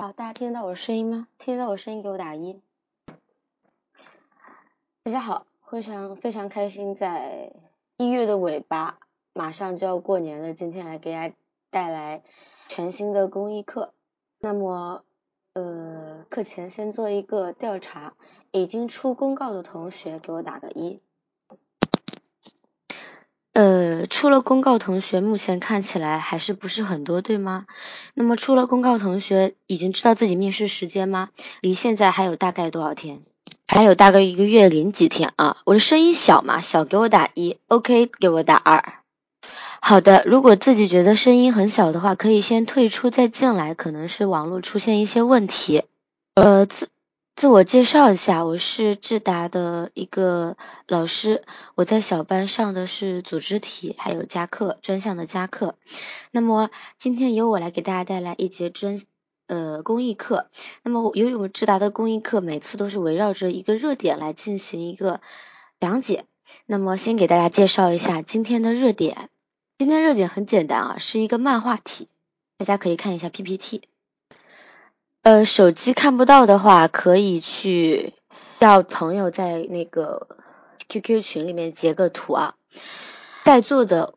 啊，大家听到我声音吗？听到我声音给我打一。大家好，非常开心，在1月的尾巴，马上就要过年了，今天来给大家带来全新的公益课。那么课前先做一个调查，已经出公告的同学给我打个一。出了公告同学目前看起来还是不是很多，对吗？那么出了公告同学已经知道自己面试时间吗？离现在还有大概多少天？还有大概1个月零几天啊。我的声音小嘛，小给我打一 ，OK 给我打2。好的，如果自己觉得声音很小的话，可以先退出再进来，可能是网络出现一些问题。自我介绍一下，我是智达的一个老师，我在小班上的是组织题，还有加课专项的加课。那么今天由我来给大家带来一节公益课。那么由于我智达的公益课每次都是围绕着一个热点来进行一个讲解，那么先给大家介绍一下今天的热点。今天热点很简单啊，是一个漫画题，大家可以看一下 PPT。手机看不到的话，可以去叫朋友在那个 QQ 群里面截个图啊。在座的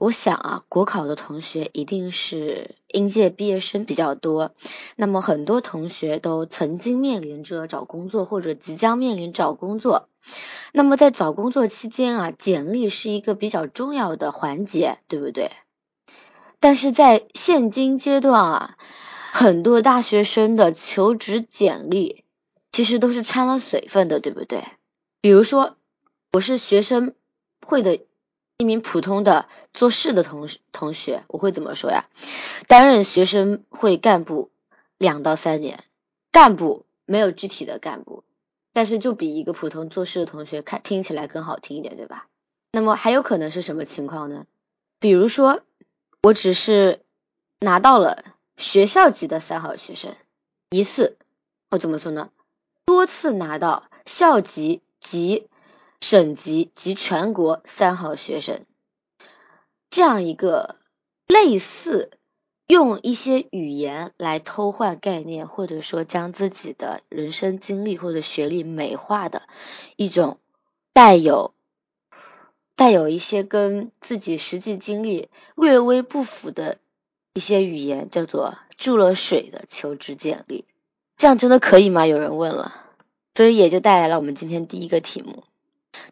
我想啊，国考的同学一定是应届毕业生比较多，那么很多同学都曾经面临着找工作或者即将面临找工作。那么在找工作期间啊，简历是一个比较重要的环节，对不对？但是在现今阶段啊，很多大学生的求职简历其实都是掺了水分的，对不对？比如说，我是学生会的一名普通的做事的同学，我会怎么说呀？担任学生会干部2到3年，干部没有具体的干部，但是就比一个普通做事的同学听起来更好听一点，对吧？那么还有可能是什么情况呢？比如说，我只是拿到了学校级的3好学生，疑似我怎么说呢？多次拿到校级及省级及全国3好学生，这样一个类似用一些语言来偷换概念，或者说将自己的人生经历或者学历美化的一种带有一些跟自己实际经历略微不符的一些语言，叫做注了水的求职简历。这样真的可以吗？有人问了。所以也就带来了我们今天第一个题目，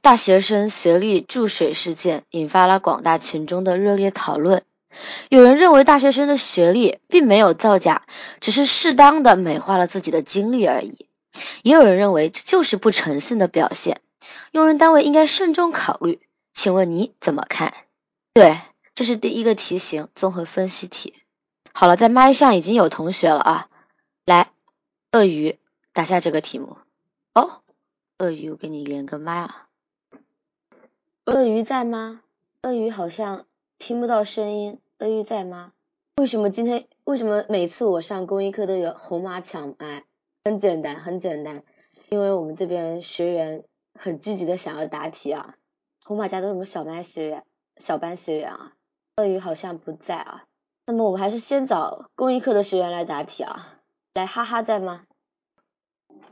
大学生学历注水事件引发了广大群众的热烈讨论。有人认为大学生的学历并没有造假，只是适当的美化了自己的经历而已。也有人认为这就是不诚信的表现，用人单位应该慎重考虑。请问你怎么看？对，这是第一个题型，综合分析题。好了，在麦上已经有同学了啊，来，鳄鱼打下这个题目。哦，鳄鱼，我给你连个麦啊。鳄鱼在吗？鳄鱼好像听不到声音，鳄鱼在吗？为什么每次我上公益课都有红马抢麦？很简单，因为我们这边学员很积极的想要答题啊。红马家都有我们小班学员啊。鳄鱼好像不在啊，那么我们还是先找公益课的学员来答题啊。来，哈哈在吗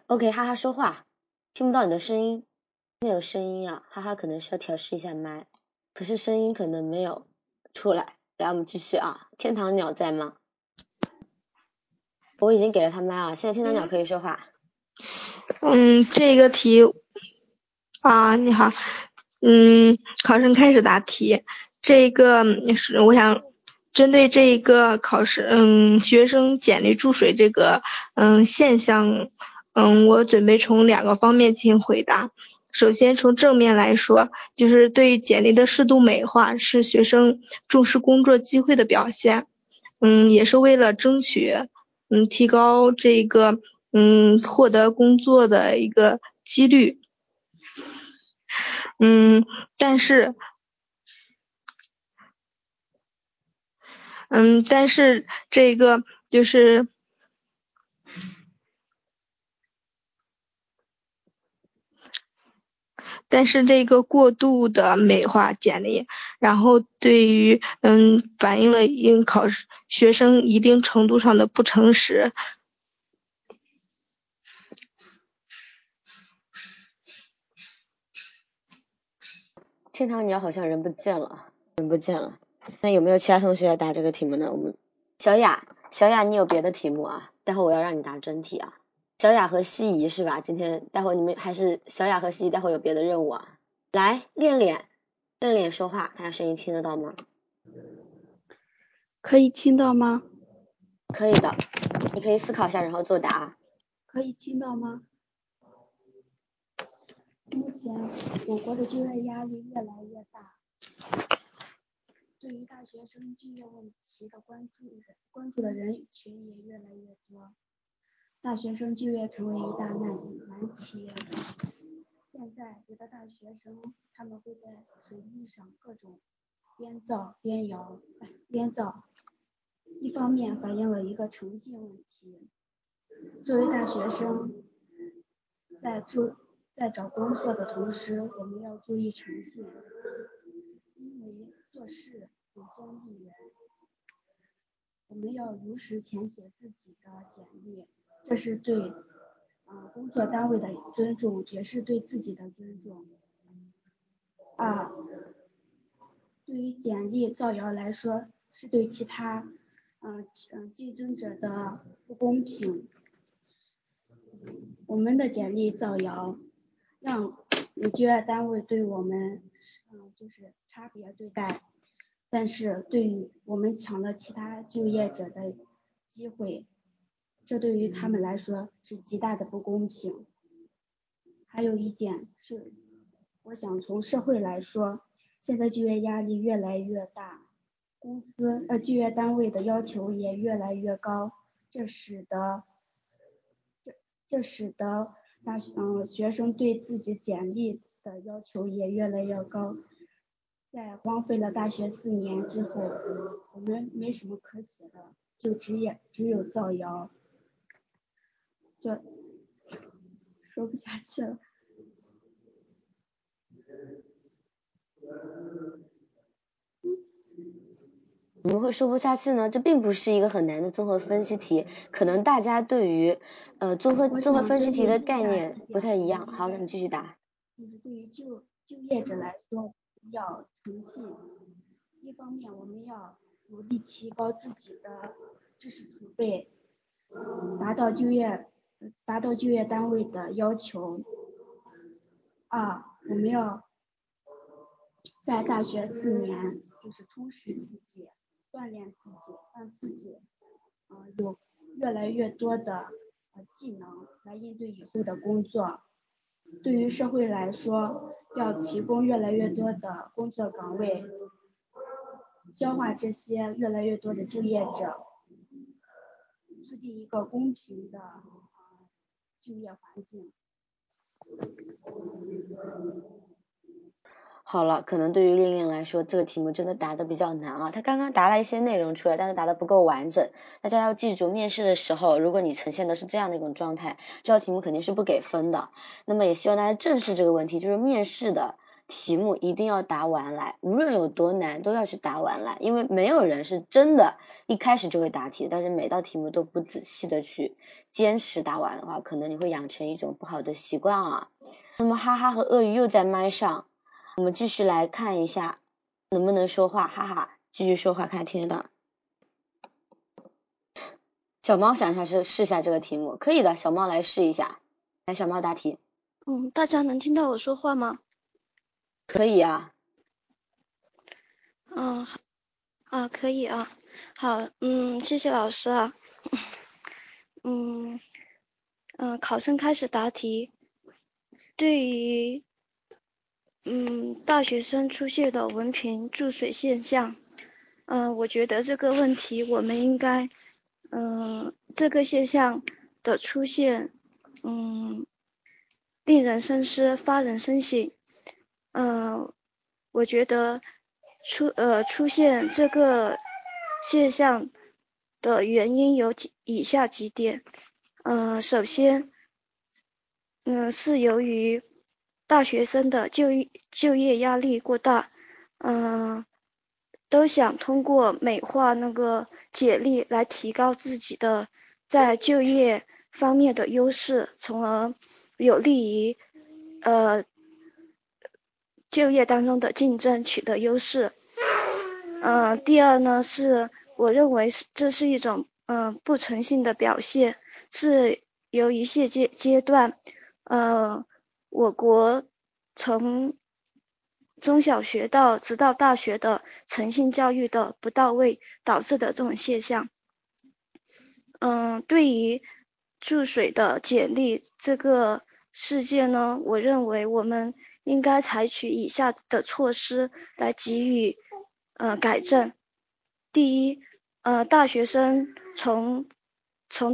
？OK， 哈哈说话，听不到你的声音，没有声音啊，哈哈可能需要调试一下麦，可是声音可能没有出来。来，我们继续啊。天堂鸟在吗？我已经给了他麦啊，现在天堂鸟可以说话。这个题啊，你好，考生开始答题。这个是我想针对这个考试，学生简历注水这个现象，我准备从2个方面进行回答。首先从正面来说，就是对简历的适度美化是学生重视工作机会的表现，也是为了争取提高这个获得工作的一个几率。但是这个就是这个过度的美化简历，然后对于反映了考试学生一定程度上的不诚实。天堂，你好像人不见了。那有没有其他同学答这个题目呢？我们小雅，你有别的题目啊？待会我要让你答真题啊。小雅和西怡是吧？今天待会你们还是小雅和西怡，待会有别的任务啊。来，练脸说话，看声音听得到吗？可以听到吗？可以的，你可以思考一下然后作答。可以听到吗？目前我国的就业压力越来越大，对于大学生就业问题的关注的人群也越来越多，大学生就业成为一大难题。现在有的大学生他们会在手艺上各种编造，一方面反映了一个诚信问题。作为大学生，在找工作的同时，我们要注意诚信，因为做事本身利人，我们要如实填写自己的简历，这是对工作单位的尊重，也是对自己的尊重。二，对于简历造谣来说，是对其他竞争者的不公平。我们的简历造谣，让就业单位对我们就是差别对待，但是对于我们抢了其他就业者的机会，这对于他们来说是极大的不公平。还有一点是，我想从社会来说，现在就业压力越来越大，公司就业单位的要求也越来越高，这使得学生对自己简历的要求也越来越高。在荒废了大学4年之后，我们没什么可写的，就只有造谣。就说不下去了。怎么会说不下去呢？这并不是一个很难的综合分析题，可能大家对于综合分析题的概念不太一样。好，那你继续答。就是对于就业者来说，要诚信，一方面我们要努力提高自己的知识储备，达到就业单位的要求。二，我们要在大学4年就是充实自己，锻炼自己，让自己有越来越多的技能来应对以后的工作。对于社会来说，要提供越来越多的工作岗位，消化这些越来越多的就业者，促进一个公平的就业环境。好了，可能对于令令来说，这个题目真的答得比较难啊。他刚刚答了一些内容出来，但是答得不够完整。大家要记住，面试的时候，如果你呈现的是这样的一种状态，这道题目肯定是不给分的。那么也希望大家正视这个问题，就是面试的题目一定要答完来，无论有多难都要去答完来，因为没有人是真的一开始就会答题，但是每道题目都不仔细的去坚持答完的话，可能你会养成一种不好的习惯啊。那么哈哈和鳄鱼又在麦上，我们继续来看一下能不能说话。哈哈，继续说话，看听得到。小猫想一下试一下这个题目，可以的，小猫来试一下。来，小猫答题。大家能听到我说话吗？可以啊。可以啊。好，谢谢老师啊。考生开始答题。对于大学生出现的文凭注水现象，我觉得这个问题我们应该，这个现象的出现，令人深思，发人深省。我觉得出现这个现象的原因有以下几点。首先，是由于大学生的就业压力过大，都想通过美化那个解力来提高自己的在就业方面的优势，从而有利于就业当中的竞争取得优势。第二呢，是我认为这是一种不诚信的表现，是由一些阶段我国从中小学直到大学的诚信教育的不到位导致的这种现象。对于注水的简历这个事件呢，我认为我们应该采取以下的措施来给予改正。第一，从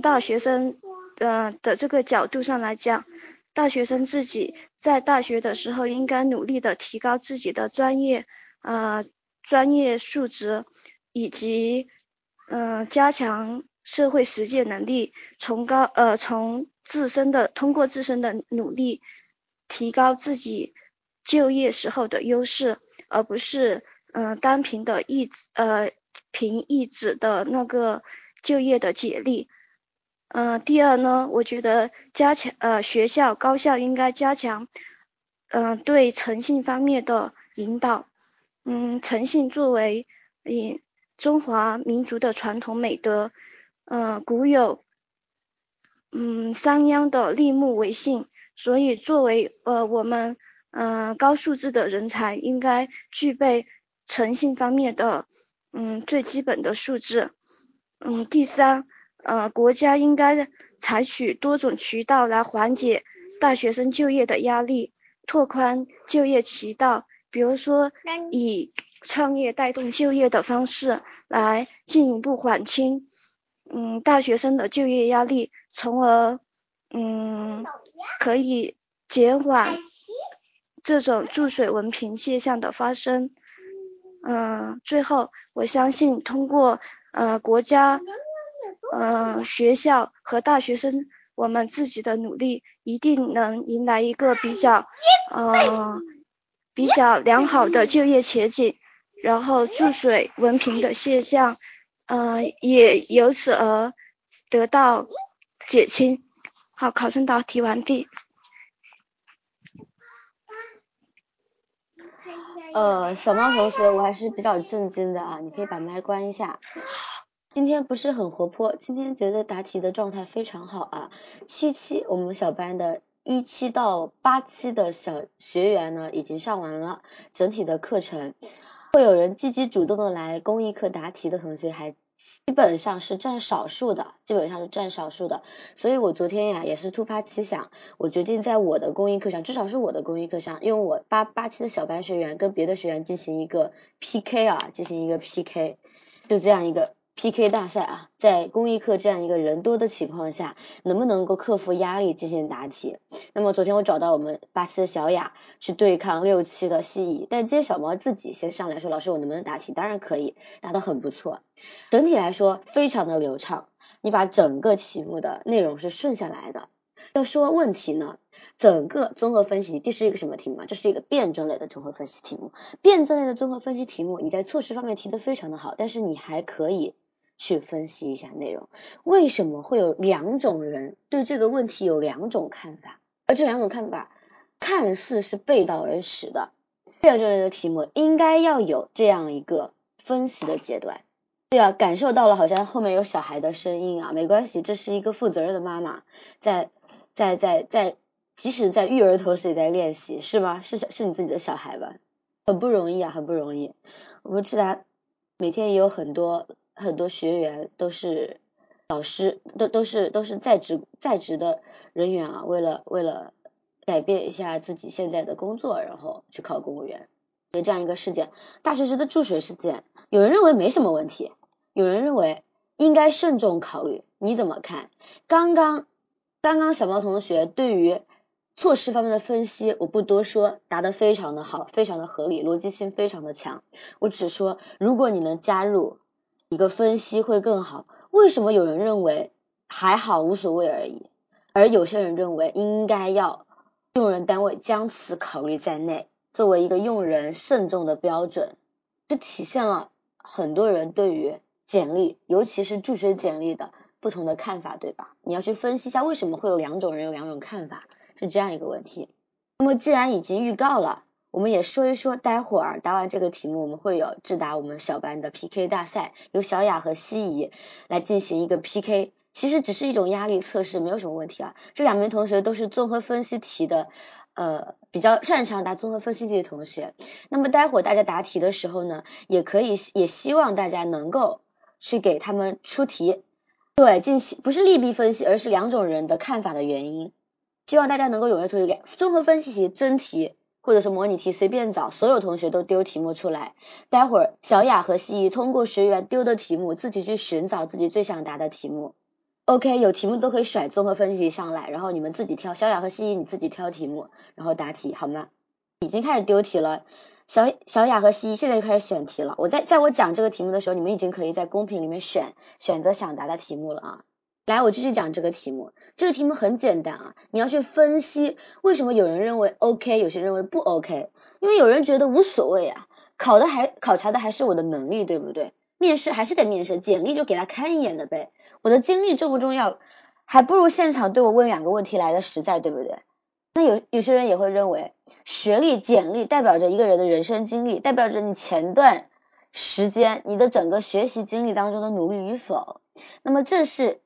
大学生的这个角度上来讲，大学生自己在大学的时候应该努力的提高自己的专业素质，以及加强社会实践能力，通过自身的努力提高自己就业时候的优势，而不是单凭一纸的那个就业的解力。第二呢，我觉得高校应该加强对诚信方面的引导。诚信作为中华民族的传统美德，古有商鞅的立木为信，所以作为我们高素质的人才，应该具备诚信方面的最基本的素质。第三，国家应该采取多种渠道来缓解大学生就业的压力，拓宽就业渠道，比如说以创业带动就业的方式来进一步缓轻大学生的就业压力，从而可以减缓这种注水文凭现象的发生。最后，我相信通过国家学校和大学生我们自己的努力，一定能迎来一个比较良好的就业前景，然后注水文凭的现象也由此而得到解清。好，考生答题完毕。小猫同学，我还是比较震惊的啊，你可以把麦关一下。今天不是很活泼，今天觉得答题的状态非常好啊。7期我们小班的1期到8期的小学员呢已经上完了整体的课程，会有人积极主动的来公益课答题的同学还基本上是占少数的。所以我昨天呀也是突发奇想，我决定在我的公益课上，至少是我的公益课上，用我8期的小班学员跟别的学员进行一个 PK， 就这样一个 PK 大赛啊，在公益课这样一个人多的情况下，能不能够克服压力进行答题。那么昨天我找到我们8期的小雅去对抗6期的西乙，但今天小毛自己先上来说，老师我能不能答题？当然可以，答得很不错，整体来说非常的流畅，你把整个题目的内容是顺下来的。要说问题呢，整个综合分析这是一个什么题目？这是一个辩证类的综合分析题目。辩证类的综合分析题目，你在措施方面提得非常的好，但是你还可以去分析一下内容。为什么会有2种人对这个问题有2种看法？而这2种看法看似是背道而驰的。辩证类的题目应该要有这样一个分析的阶段。对啊，感受到了好像后面有小孩的声音啊，没关系，这是一个负责任的妈妈在即使在育儿同时也在练习，是吗？是你自己的小孩吧，很不容易啊，很不容易。我们智达每天也有很多学员都是老师，都是在职的人员啊，为了改变一下自己现在的工作，然后去考公务员。有这样一个事件，大学时的注水事件，有人认为没什么问题，有人认为应该慎重考虑，你怎么看？刚刚小猫同学对于措施方面的分析我不多说，答得非常的好，非常的合理，逻辑性非常的强。我只说如果你能加入一个分析会更好。为什么有人认为还好无所谓而已，而有些人认为应该要用人单位将此考虑在内，作为一个用人慎重的标准，这体现了很多人对于简历，尤其是助学简历的不同的看法，对吧？你要去分析一下为什么会有两种人有两种看法，是这样一个问题。那么既然已经预告了，我们也说一说，待会儿答完这个题目，我们会有智达我们小班的 PK 大赛，由小雅和西怡来进行一个 PK。其实只是一种压力测试，没有什么问题啊。这两名同学都是综合分析题的，比较擅长答综合分析题的同学。那么待会儿大家答题的时候呢，也希望大家能够去给他们出题，对，进行不是利弊分析，而是两种人的看法的原因。希望大家能够踊跃出题，综合分析题真题或者是模拟题随便找，所有同学都丢题目出来。待会儿小雅和西怡通过学员丢的题目自己去寻找自己最想答的题目。OK， 有题目都可以甩综合分析题上来，然后你们自己挑，小雅和西怡你自己挑题目然后答题好吗？已经开始丢题了，小雅和西怡现在就开始选题了。在我讲这个题目的时候，你们已经可以在公屏里面选择想答的题目了啊。来，我继续讲这个题目。这个题目很简单啊，你要去分析为什么有人认为 OK， 有些认为不 OK。因为有人觉得无所谓啊，考察的还是我的能力，对不对？面试还是得面试，简历就给他看一眼的呗。我的经历重不重要？还不如现场对我问两个问题来的实在，对不对？那有些人也会认为，学历、简历代表着一个人的人生经历，代表着你前段时间你的整个学习经历当中的努力与否。那么这是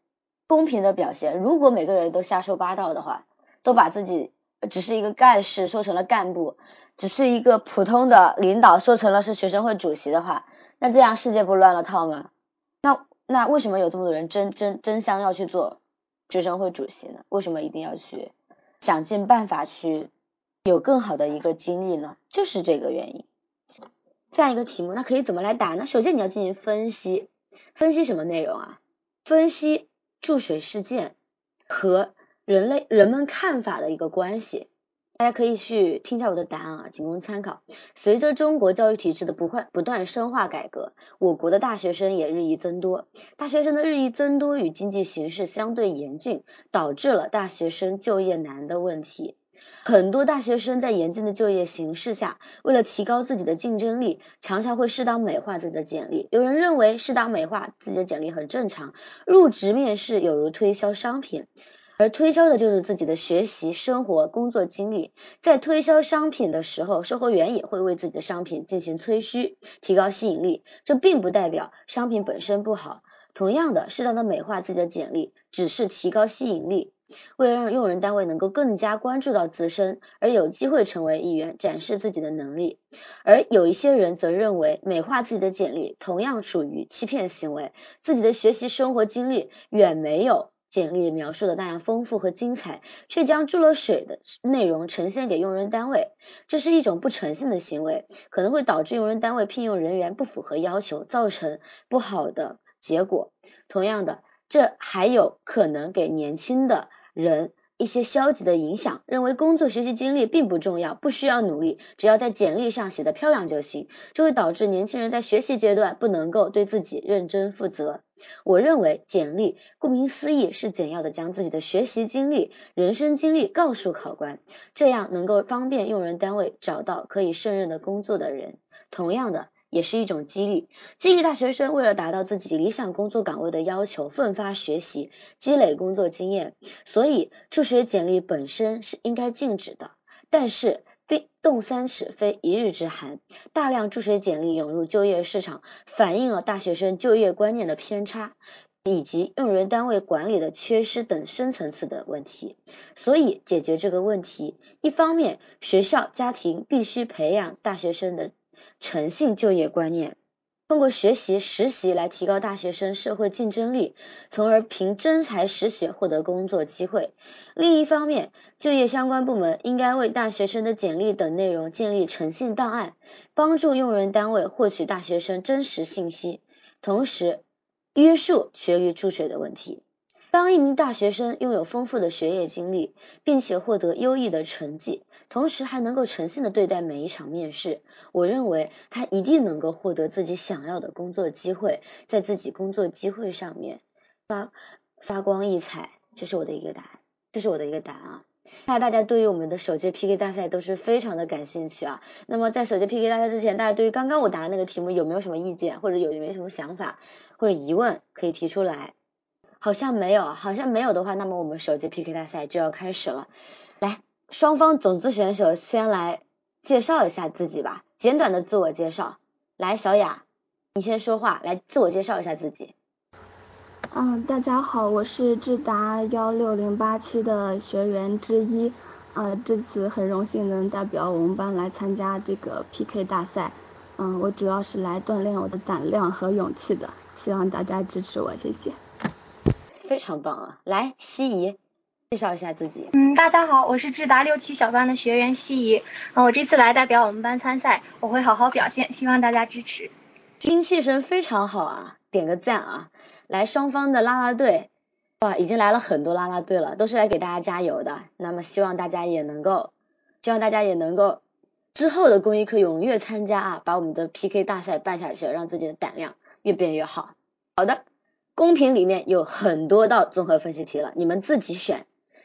公平的表现。如果每个人都瞎说八道的话，都把自己只是一个干事说成了干部，只是一个普通的领导说成了是学生会主席的话，那这样世界不乱了套吗？那为什么有这么多人争相要去做学生会主席呢？为什么一定要去想尽办法去有更好的一个经历呢？就是这个原因。这样一个题目，那可以怎么来答呢？首先你要进行分析，分析什么内容啊？分析注水事件和人们看法的一个关系。大家可以去听一下我的答案啊，仅供参考。随着中国教育体制的不断深化改革，我国的大学生也日益增多。大学生的日益增多与经济形势相对严峻，导致了大学生就业难的问题。很多大学生在严峻的就业形势下，为了提高自己的竞争力，常常会适当美化自己的简历。有人认为适当美化自己的简历很正常，入职面试有如推销商品，而推销的就是自己的学习、生活、工作经历。在推销商品的时候，售货员也会为自己的商品进行吹嘘，提高吸引力，这并不代表商品本身不好。同样的，适当的美化自己的简历只是提高吸引力，为了让用人单位能够更加关注到自身，而有机会成为一员，展示自己的能力。而有一些人则认为美化自己的简历同样属于欺骗行为，自己的学习生活经历远没有简历描述的那样丰富和精彩，却将注了水的内容呈现给用人单位，这是一种不诚信的行为，可能会导致用人单位聘用人员不符合要求，造成不好的结果。同样的，这还有可能给年轻的人一些消极的影响，认为工作学习经历并不重要，不需要努力，只要在简历上写得漂亮就行，这会导致年轻人在学习阶段不能够对自己认真负责。我认为简历顾名思义是简要的将自己的学习经历、人生经历告诉考官，这样能够方便用人单位找到可以胜任的工作的人。同样的，也是一种激励大学生为了达到自己理想工作岗位的要求，奋发学习，积累工作经验。所以助学简历本身是应该禁止的，但是冰冻三尺非一日之寒，大量助学简历涌入就业市场，反映了大学生就业观念的偏差以及用人单位管理的缺失等深层次的问题。所以解决这个问题，一方面学校、家庭必须培养大学生的诚信就业观念，通过学习、实习来提高大学生社会竞争力，从而凭真才实学获得工作机会。另一方面，就业相关部门应该为大学生的简历等内容建立诚信档案，帮助用人单位获取大学生真实信息，同时约束学历注水的问题。当一名大学生拥有丰富的学业经历，并且获得优异的成绩，同时还能够诚信的对待每一场面试，我认为他一定能够获得自己想要的工作机会，在自己工作机会上面发光溢彩。这是我的一个答案啊。那大家对于我们的手机 PK 大赛都是非常的感兴趣啊。那么在手机 PK 大赛之前，大家对于刚刚我答的那个题目有没有什么意见，或者有没有什么想法或者疑问可以提出来。好像没有的话，那么我们手机 PK 大赛就要开始了。来，双方种子选手先来介绍一下自己吧，简短的自我介绍。来，小雅你先说话，来自我介绍一下自己。大家好，我是智达16087的学员之一，这次很荣幸能代表我们班来参加这个 PK 大赛，我主要是来锻炼我的胆量和勇气的，希望大家支持我，谢谢。非常棒啊，来，希怡介绍一下自己。大家好，我是智达67小班的学员希怡，我这次来代表我们班参赛，我会好好表现，希望大家支持。精气神非常好啊，点个赞啊。来，双方的啦啦队，哇，已经来了很多啦啦队了，都是来给大家加油的。那么希望大家也能够之后的公益课踊跃参加啊，把我们的 PK 大赛办下去，让自己的胆量越变越好。好的，公屏里面有很多道综合分析题了，你们自己选。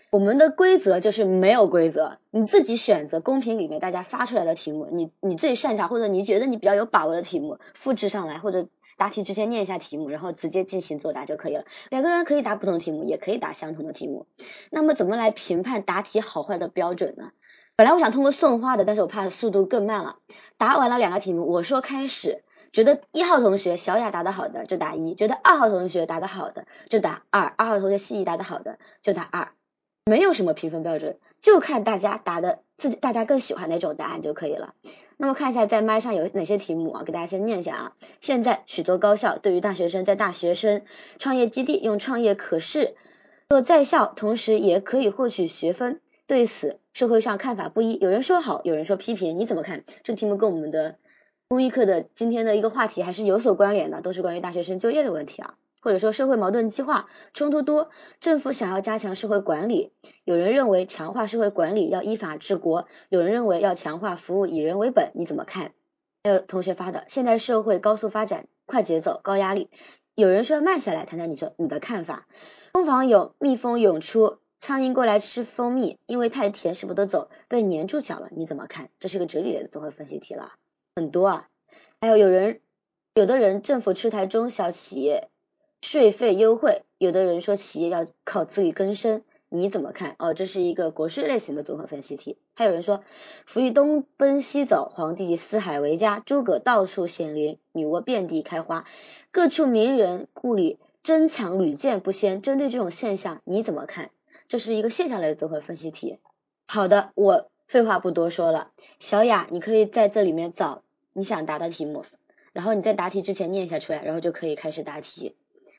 我们的规则就是没有规则，你自己选择公屏里面大家发出来的题目，你最擅长或者你觉得你比较有把握的题目复制上来，或者答题之前念一下题目，然后直接进行作答就可以了。两个人可以答不同的题目，也可以答相同的题目。那么怎么来评判答题好坏的标准呢？本来我想通过送花的，但是我怕速度更慢了。答完了两个题目，我说开始，觉得一号同学小雅答得好的就答一，觉得二号同学答得好的就答二，二号同学细一答得好的就答二。没有什么评分标准，就看大家答的自己，大家更喜欢哪种答案就可以了。那么看一下在麦上有哪些题目啊，给大家先念一下啊。现在许多高校对于大学生在大学生创业基地用创业可试做在校，同时也可以获取学分，对此社会上看法不一，有人说好，有人说批评，你怎么看？这题目跟我们的公益课的今天的一个话题还是有所关联的，都是关于大学生就业的问题啊。或者说社会矛盾激化，冲突多，政府想要加强社会管理，有人认为强化社会管理要依法治国，有人认为要强化服务以人为本，你怎么看？还有同学发的现代社会高速发展，快节奏高压力，有人说要慢下来，谈谈你的看法。蜂房有蜜蜂涌出，苍蝇过来吃蜂蜜，因为太甜舍不得走，被粘住脚了，你怎么看？这是个哲理的综合分析题了，很多啊。还有有的人政府出台中小企业税费优惠，有的人说企业要靠自力更生，你怎么看？这是一个国税类型的综合分析题。还有人说溥仪东奔西走，皇帝四海为家，诸葛到处显灵，女娲遍地开花，各处名人故里，珍藏屡见不鲜，针对这种现象你怎么看？这是一个现象类的综合分析题。好的，我废话不多说了，小雅你可以在这里面找你想答的题目，然后你在答题之前念一下出来，然后就可以开始答题，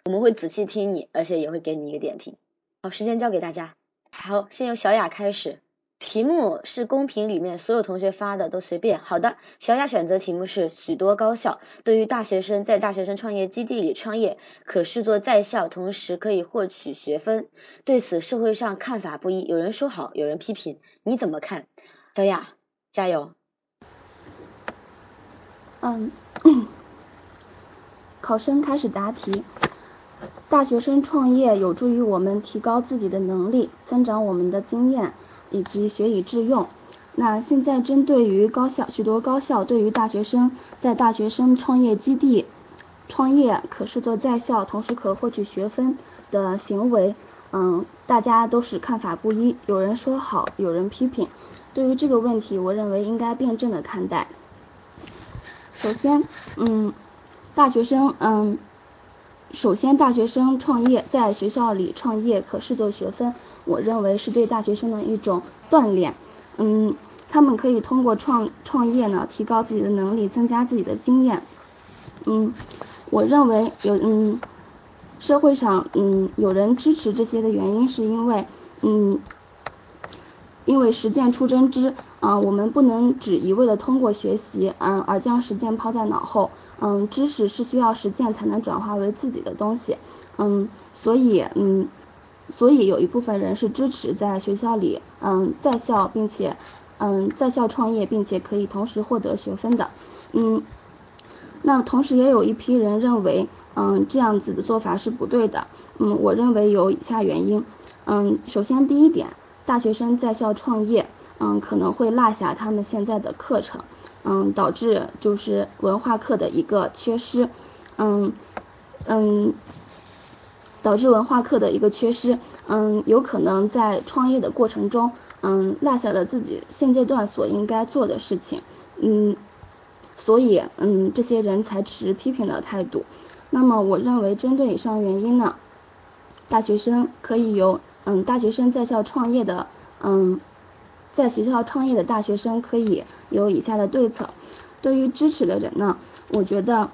我们会仔细听你，而且也会给你一个点评。好，时间交给大家。好，先由小雅开始。题目是公屏里面所有同学发的，都随便。好的，小雅选择题目是许多高校对于大学生在大学生创业基地里创业可视作在校，同时可以获取学分，对此社会上看法不一，有人说好，有人批评，你怎么看？小雅加油。考生开始答题。大学生创业有助于我们提高自己的能力，增长我们的经验以及学以致用。那现在针对于高校，许多高校对于大学生在大学生创业基地创业可视作在校，同时可获取学分的行为，大家都是看法不一，有人说好，有人批评。对于这个问题，我认为应该辩证的看待。首先，大学生创业在学校里创业可视作学分，我认为是对大学生的一种锻炼。他们可以通过创业呢，提高自己的能力，增加自己的经验。我认为社会上有人支持这些的原因是因为实践出真知啊，我们不能只一味的通过学习，而将实践抛在脑后。知识是需要实践才能转化为自己的东西。所以有一部分人是支持在学校里在校创业，并且可以同时获得学分的。那同时也有一批人认为这样子的做法是不对的。我认为有以下原因。首先第一点，大学生在校创业，可能会落下他们现在的课程，导致就是文化课的一个缺失，导致文化课的一个缺失，有可能在创业的过程中，落下了自己现阶段所应该做的事情，所以，这些人才持批评的态度。那么，我认为针对以上原因呢，大学生可以由，大学生在校创业的，在学校创业的大学生可以有以下的对策。对于支持的人呢，我觉得，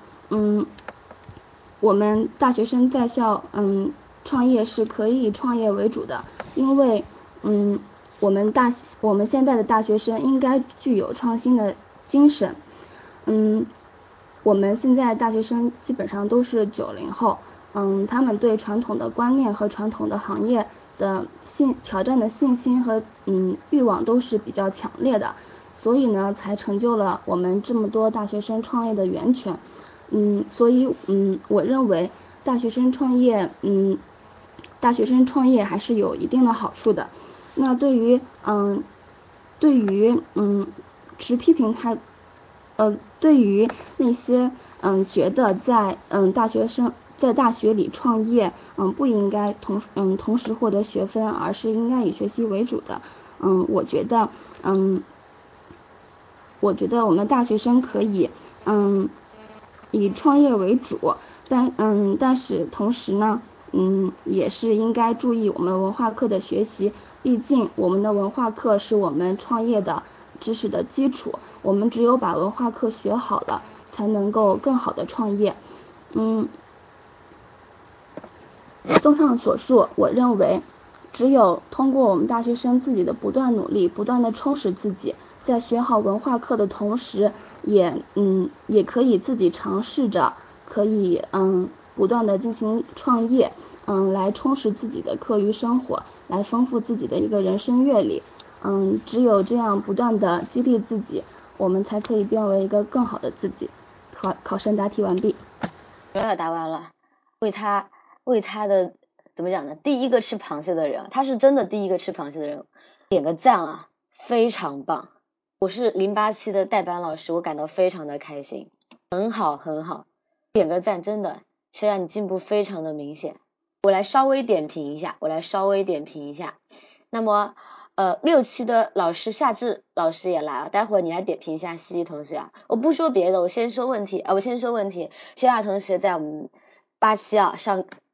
我们大学生在校创业是可以以创业为主的，因为我们现在的大学生应该具有创新的精神。我们现在大学生基本上都是90后，他们对传统的观念和传统的行业的挑战的信心和欲望都是比较强烈的，所以呢才成就了我们这么多大学生创业的源泉。所以我认为大学生创业还是有一定的好处的。那对于那些觉得在在大学里创业不应该同时获得学分，而是应该以学习为主的，我觉得我们大学生可以以创业为主，但是同时呢，也是应该注意我们文化课的学习，毕竟我们的文化课是我们创业的知识的基础，我们只有把文化课学好了，才能够更好的创业。综上所述，我认为，只有通过我们大学生自己的不断努力，不断的充实自己，在学好文化课的同时，也可以自己尝试着，可以不断的进行创业，来充实自己的课余生活，来丰富自己的一个人生阅历，只有这样不断的激励自己，我们才可以变为一个更好的自己。考生答题完毕。主要答完了，为他的怎么讲呢？第一个吃螃蟹的人，他是真的第一个吃螃蟹的人，点个赞啊，非常棒。我是087的代班老师，我感到非常的开心，很好很好，点个赞，真的小雅你进步非常的明显。我来稍微点评一下。那么67的老师夏至老师也来了，待会儿你来点评一下西西同学啊。我不说别的，我先说问题。小雅同学在我们87啊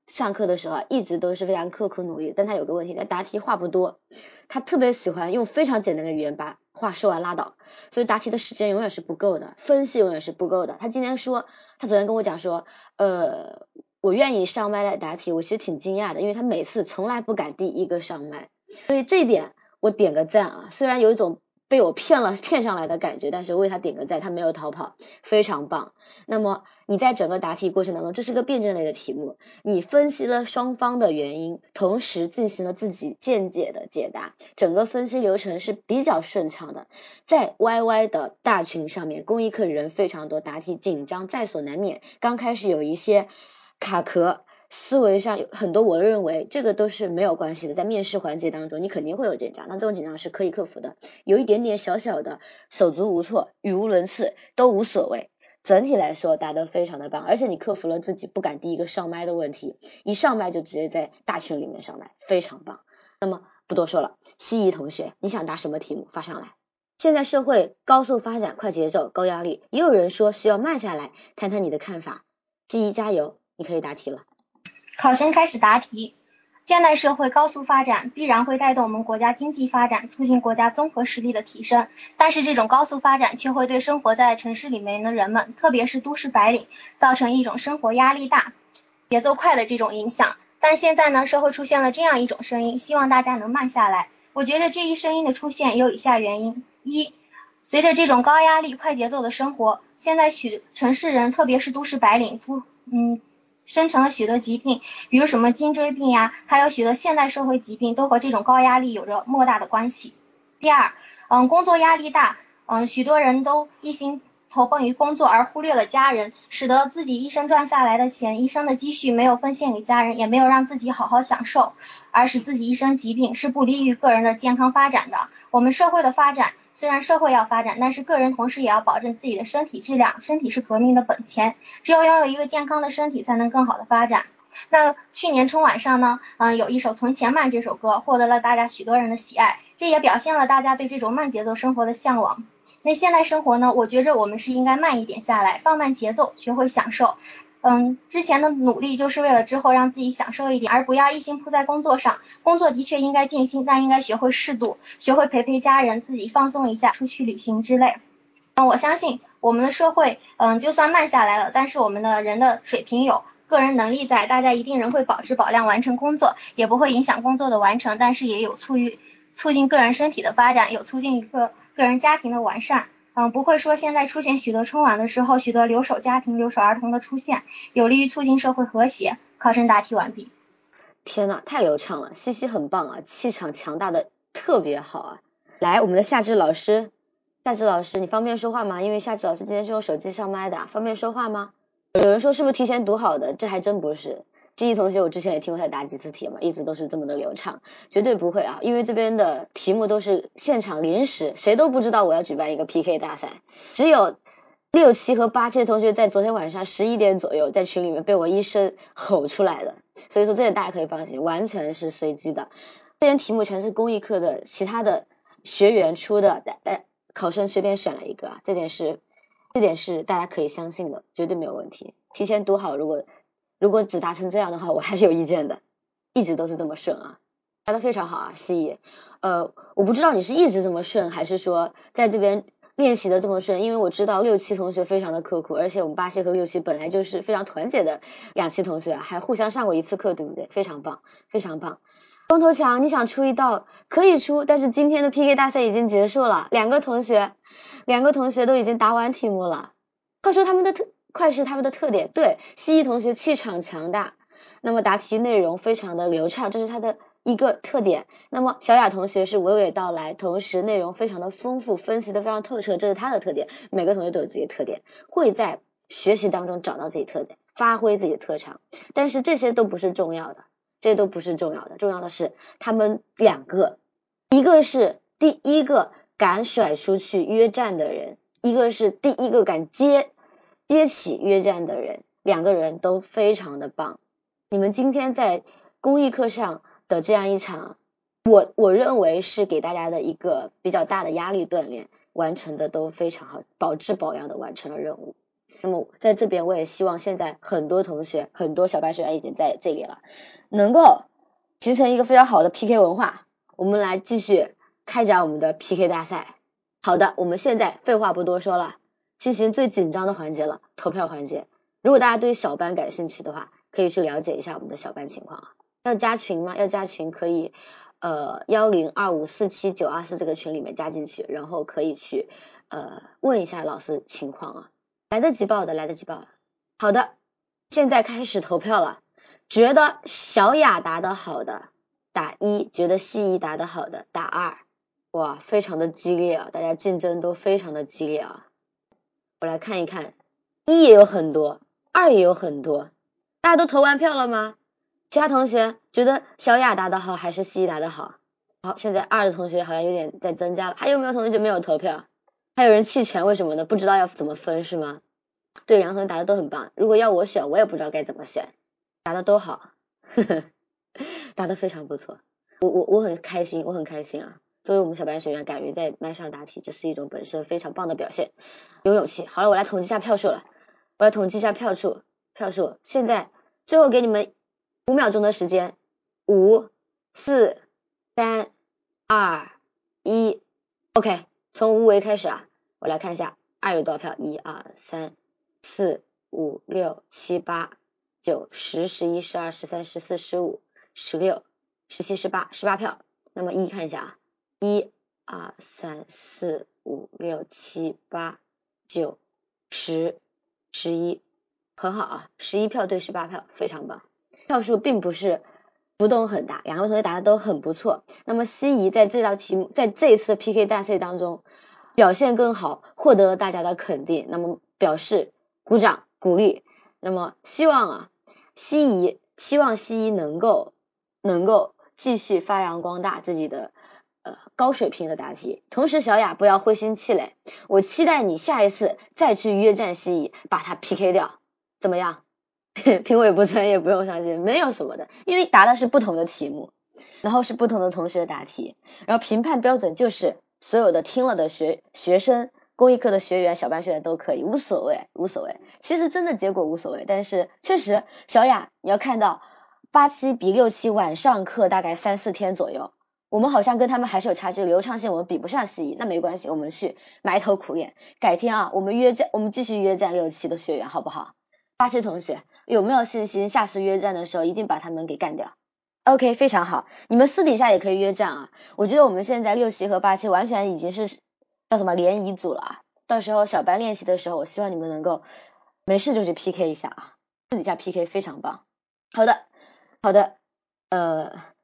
上课的时候，一直都是非常刻苦努力，但他有个问题，他答题话不多，他特别喜欢用非常简单的语言把话说完拉倒，所以答题的时间永远是不够的，分析永远是不够的。他昨天跟我讲说，我愿意上麦来答题，我其实挺惊讶的，因为他每次从来不敢第一个上麦，所以这一点我点个赞啊。虽然有一种被我骗上来的感觉，但是为他点个赞，他没有逃跑，非常棒。那么你在整个答题过程当中，这是个辩证类的题目，你分析了双方的原因，同时进行了自己见解的解答，整个分析流程是比较顺畅的。在 YY 的大群上面，公益课人非常多，答题紧张在所难免，刚开始有一些卡壳，思维上有很多，我认为这个都是没有关系的，在面试环节当中你肯定会有紧张，那这种紧张是可以克服的，有一点点小小的手足无措，语无伦次都无所谓。整体来说答得非常的棒，而且你克服了自己不敢第一个上麦的问题，一上麦就直接在大群里面上麦，非常棒。那么不多说了，西怡同学你想答什么题目发上来。现在社会高速发展，快节奏，高压力，也有人说需要慢下来，谈谈你的看法。西怡加油，你可以答题了。考生开始答题。现代社会高速发展必然会带动我们国家经济发展，促进国家综合实力的提升，但是这种高速发展却会对生活在城市里面的人们，特别是都市白领，造成一种生活压力大、节奏快的这种影响。但现在呢，社会出现了这样一种声音，希望大家能慢下来。我觉得这一声音的出现有以下原因：一、随着这种高压力、快节奏的生活，现在许城市人，特别是都市白领，生成了许多疾病，比如什么颈椎病呀，还有许多现代社会疾病都和这种高压力有着莫大的关系。第二，工作压力大，许多人都一心投奔于工作而忽略了家人，使得自己一生赚下来的钱，一生的积蓄没有分献给家人，也没有让自己好好享受，而使自己一身疾病，是不利于个人的健康发展的。我们社会的发展，虽然社会要发展，但是个人同时也要保证自己的身体质量，身体是革命的本钱，只有拥有一个健康的身体，才能更好的发展。那去年春晚上呢，有一首《存钱慢》这首歌获得了大家许多人的喜爱，这也表现了大家对这种慢节奏生活的向往。那现代生活呢，我觉着我们是应该慢一点下来，放慢节奏，学会享受。之前的努力就是为了之后让自己享受一点，而不要一心扑在工作上。工作的确应该尽心，但应该学会适度，学会陪家人，自己放松一下，出去旅行之类。我相信我们的社会，就算慢下来了，但是我们的人的水平有，个人能力在，大家一定人会保质保量完成工作，也不会影响工作的完成，但是也有促进个人身体的发展，有促进个人家庭的完善。不会说现在出现许多春晚的时候，许多留守家庭、留守儿童的出现，有利于促进社会和谐。考生答题完毕。天哪，太流畅了，西西很棒啊，气场强大的特别好啊。来，我们的夏至老师，夏至老师你方便说话吗？因为夏至老师今天是用手机上麦的，方便说话吗？有人说是不是提前读好的，这还真不是。记忆同学我之前也听过他答几次题嘛，一直都是这么的流畅，绝对不会啊，因为这边的题目都是现场临时，谁都不知道我要举办一个 PK 大赛，只有六七和八七的同学在昨天晚上11点左右在群里面被我一声吼出来的，所以说这点大家可以放心，完全是随机的。这些题目全是公益课的其他的学员出的，考生随便选了一个啊，这点是大家可以相信的，绝对没有问题。提前读好，如果只达成这样的话，我还是有意见的。一直都是这么顺啊，答得非常好啊，西野。我不知道你是一直这么顺，还是说在这边练习的这么顺，因为我知道六七同学非常的刻苦，而且我们八七和六七本来就是非常团结的两期同学啊，还互相上过一次课，对不对？非常棒，非常棒。光头强，你想出一道可以出，但是今天的 PK 大赛已经结束了，两个同学都已经答完题目了。快说他们的特点。对，西一同学气场强大，那么答题内容非常的流畅，这是他的一个特点。那么小雅同学是娓娓道来，同时内容非常的丰富，分析的非常透彻，这是他的特点。每个同学都有自己的特点，会在学习当中找到自己特点，发挥自己的特长，但是这些都不是重要的，重要的是他们两个，一个是第一个敢甩出去约战的人，一个是第一个敢接起约战的人，两个人都非常的棒。你们今天在公益课上的这样一场，我认为是给大家的一个比较大的压力锻炼，完成的都非常好，保质保量的完成了任务。那么在这边我也希望现在很多同学，很多小白学员已经在这里了，能够形成一个非常好的 PK 文化，我们来继续开展我们的 PK 大赛。好的，我们现在废话不多说了，进行最紧张的环节了，投票环节。如果大家对小班感兴趣的话，可以去了解一下我们的小班情况啊。要加群吗？要加群可以102547924这个群里面加进去，然后可以去问一下老师情况啊。来得及报的。好的，现在开始投票了。觉得小雅答得好的打1，觉得西一答得好的打2。哇，非常的激烈啊，大家竞争都非常的激烈啊。我来看一看，1也有很多，2也有很多。大家都投完票了吗？其他同学觉得小雅答得好还是西一答得好？好，现在2的同学好像有点在增加了。还有没有同学没有投票？还有人弃权，为什么呢？不知道要怎么分是吗？对，两个人答的都很棒，如果要我选，我也不知道该怎么选，答的都好，呵呵，答的非常不错。我很开心，啊！作为我们小白学员，敢于在麦上答题，这是一种本身非常棒的表现，有勇气。好了，我来统计一下票数，现在最后给你们5秒钟的时间，5、4、3、2、1。OK。从无为开始啊，我来看一下2有多少票，1 2 3 4 5 6 7 8 9 10 11 12 13 14 15 16 17 18票。那么1看一下啊，1 2 3 4 5 6 7 8 9 10 11，很好啊，11票对18票，非常棒。票数并不是浮动很大，两个同学答的都很不错。那么西怡在这道题目，在这一次 PK 大赛当中表现更好，获得了大家的肯定，那么表示鼓掌鼓励。那么希望西医能够继续发扬光大自己的高水平的答题。同时小雅不要灰心气馁，我期待你下一次再去约战西医，把他 PK 掉，怎么样？评委不专业不用伤心，没有什么的，因为答的是不同的题目，然后是不同的同学答题，然后评判标准就是所有的听了的学生，公益课的学员，小班学员都可以，无所谓。其实真的结果无所谓，但是确实小雅你要看到8期比6期晚上课大概3-4天左右，我们好像跟他们还是有差距，流畅性我们比不上西医，那没关系，我们去埋头苦练，改天啊我们继续约战6期的学员好不好？8期同学有没有信心下次约战的时候一定把他们给干掉？OK， 非常好，你们私底下也可以约战啊。我觉得我们现在6期和8期完全已经是叫什么联谊组了啊。到时候小班练习的时候，我希望你们能够没事就去 PK 一下啊，私底下 PK 非常棒。好的，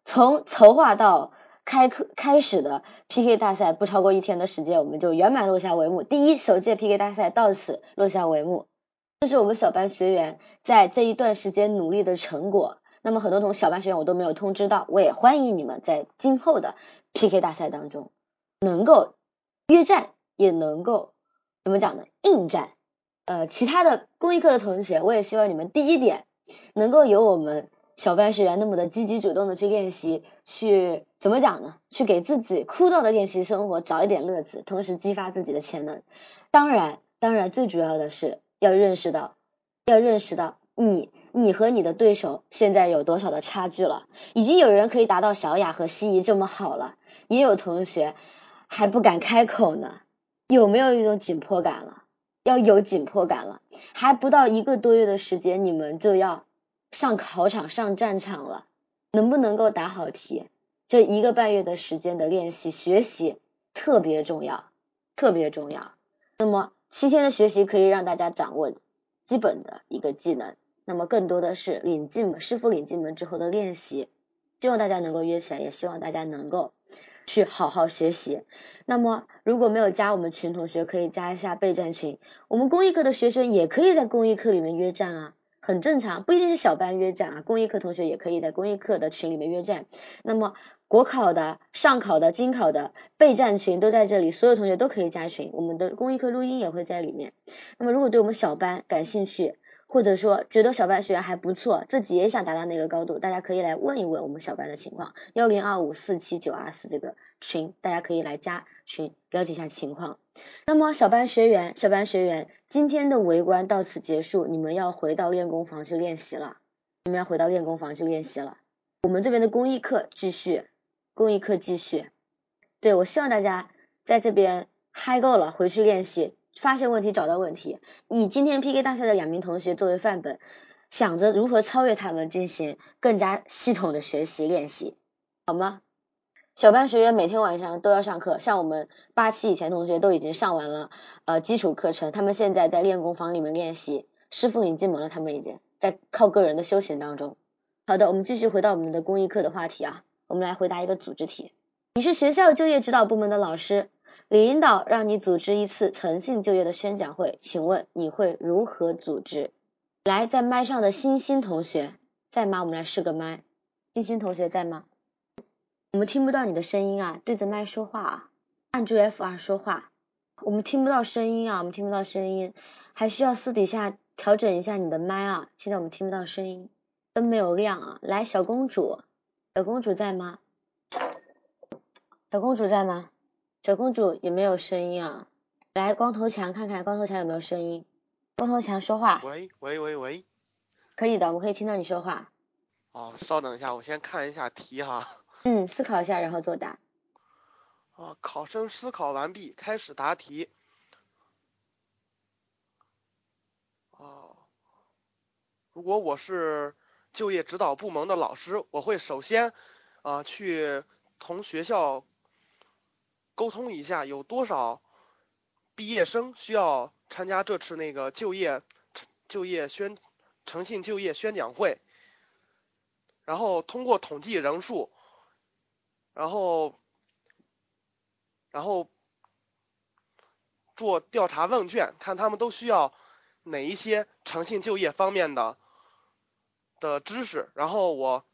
从筹划到开始的 PK 大赛不超过1天的时间，我们就圆满落下帷幕。第1首届 PK 大赛到此落下帷幕，这是我们小班学员在这一段时间努力的成果。那么很多小班学员我都没有通知到，我也欢迎你们在今后的 PK 大赛当中能够约战，也能够怎么讲呢，应战。其他的公益课的同学，我也希望你们第一点能够有我们小班学员那么的积极主动的去练习，去怎么讲呢，去给自己枯燥的练习生活找一点乐子，同时激发自己的潜能。当然最主要的是要认识到你和你的对手现在有多少的差距了，已经有人可以达到小雅和西怡这么好了，也有同学还不敢开口呢，有没有一种紧迫感了？要有紧迫感了，还不到1个多月的时间，你们就要上考场上战场了，能不能够答好题，这1个半月的时间的练习学习特别重要，特别重要。那么7天的学习可以让大家掌握基本的一个技能，那么更多的是师傅领进门之后的练习，希望大家能够约起来，也希望大家能够去好好学习。那么如果没有加我们群同学可以加一下备战群，我们公益课的学生也可以在公益课里面约战啊，很正常，不一定是小班约战啊，公益课同学也可以在公益课的群里面约战。那么国考的、上考的、京考的备战群都在这里，所有同学都可以加群，我们的公益课录音也会在里面。那么如果对我们小班感兴趣，或者说觉得小班学员还不错，自己也想达到那个高度，大家可以来问一问我们小班的情况，102547924这个群，大家可以来加群了解一下情况。那么小班学员今天的围观到此结束，你们要回到练功房去练习了，我们这边的公益课继续。对，我希望大家在这边嗨够了回去练习，发现问题，找到问题，以今天 PK 大赛的2名同学作为范本，想着如何超越他们，进行更加系统的学习练习，好吗？小班学员每天晚上都要上课，像我们8期以前同学都已经上完了基础课程，他们现在在练功房里面练习，师傅领进门了，他们已经在靠个人的修行当中。好的，我们继续回到我们的公益课的话题啊，我们来回答一个组织题。你是学校就业指导部门的老师，李领导让你组织一次诚信就业的宣讲会，请问你会如何组织？来，在麦上的欣欣同学在吗？我们来试个麦。欣欣同学在吗？我们听不到你的声音啊，对着麦说话啊，按住 F2 说话。我们听不到声音，还需要私底下调整一下你的麦啊，现在我们听不到声音，灯没有亮啊。来，小公主在吗？小公主也没有声音啊。来，光头强，看看光头强有没有声音。光头强说话。喂。可以的，我们可以听到你说话。哦，稍等一下，我先看一下题哈。思考一下然后作答。考生思考完毕，开始答题。如果我是就业指导部门的老师，我会首先去同学校沟通一下有多少毕业生需要参加这次那个诚信就业宣讲会，然后通过统计人数，然后做调查问卷，看他们都需要哪一些诚信就业方面的知识，然后我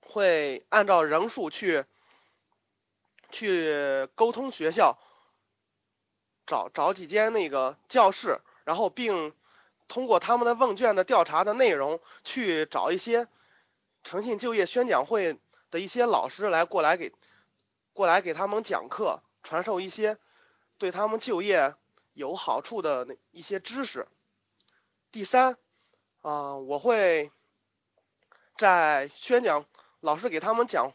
会按照人数去沟通学校，找几间那个教室，然后并通过他们的问卷的调查的内容去找一些诚信就业宣讲会的一些老师过来给他们讲课，传授一些对他们就业有好处的一些知识。第三，我会在老师给他们讲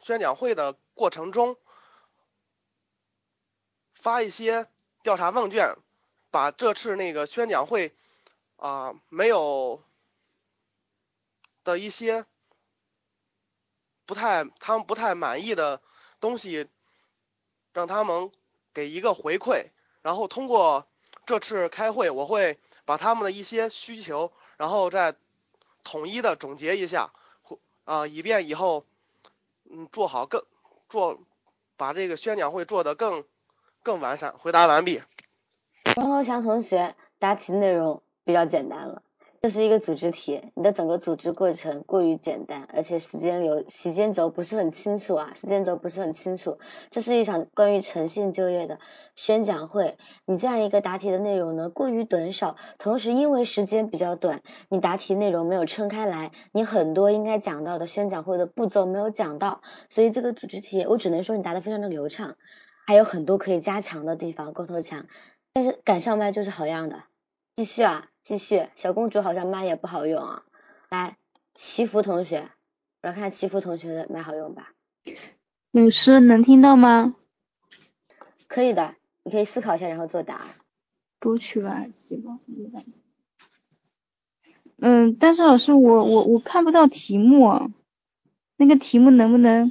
宣讲会的过程中发一些调查问卷，把这次那个宣讲会没有的一些他们不太满意的东西，让他们给一个回馈，然后通过这次开会，我会把他们的一些需求，然后再统一的总结一下，以便以后把这个宣讲会做得更完善。回答完毕。王珞翔同学，答题内容比较简单了，这是一个组织题，你的整个组织过程过于简单，而且时间轴不是很清楚。这是一场关于诚信就业的宣讲会，你这样一个答题的内容呢过于短少，同时因为时间比较短，你答题内容没有撑开来，你很多应该讲到的宣讲会的步骤没有讲到，所以这个组织题我只能说你答得非常的流畅，还有很多可以加强的地方，沟通强，但是赶上麦就是好样的。继续，小公主好像麦也不好用啊。来，祈福同学，我来看祈福同学的麦好用吧。老师能听到吗？可以的，你可以思考一下然后作答。多取个耳机吧。但是老师我看不到题目，那个题目能不能？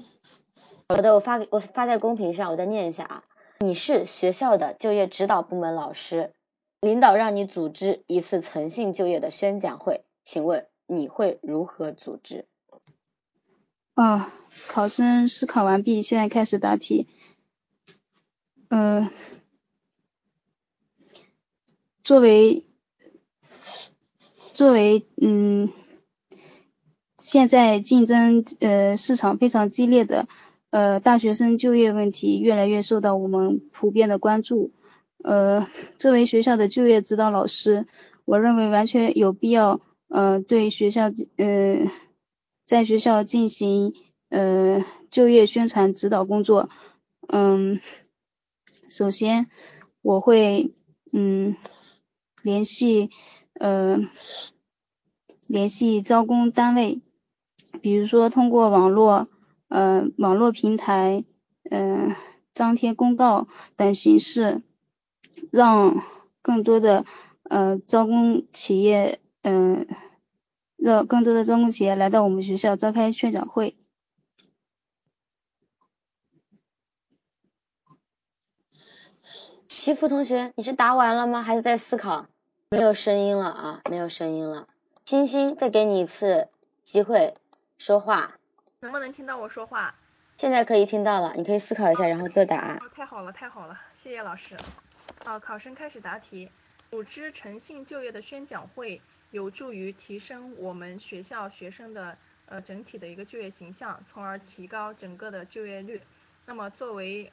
好的，我发在公屏上，我再念一下啊。你是学校的就业指导部门老师，领导让你组织一次诚信就业的宣讲会，请问你会如何组织？考生思考完毕，现在开始答题。作为现在竞争市场非常激烈的大学生就业问题越来越受到我们普遍的关注。作为学校的就业指导老师，我认为完全有必要对在学校进行就业宣传指导工作。首先我会联系招工单位，比如说通过网络平台、张贴公告等形式，让更多的招工企业来到我们学校召开宣讲会。祈福同学，你是答完了吗？还是在思考？没有声音了。星星，再给你一次机会说话。能不能听到我说话？现在可以听到了，你可以思考一下然后作答。太好了，谢谢老师。考生开始答题。组织诚信就业的宣讲会有助于提升我们学校学生的整体的一个就业形象，从而提高整个的就业率。那么作为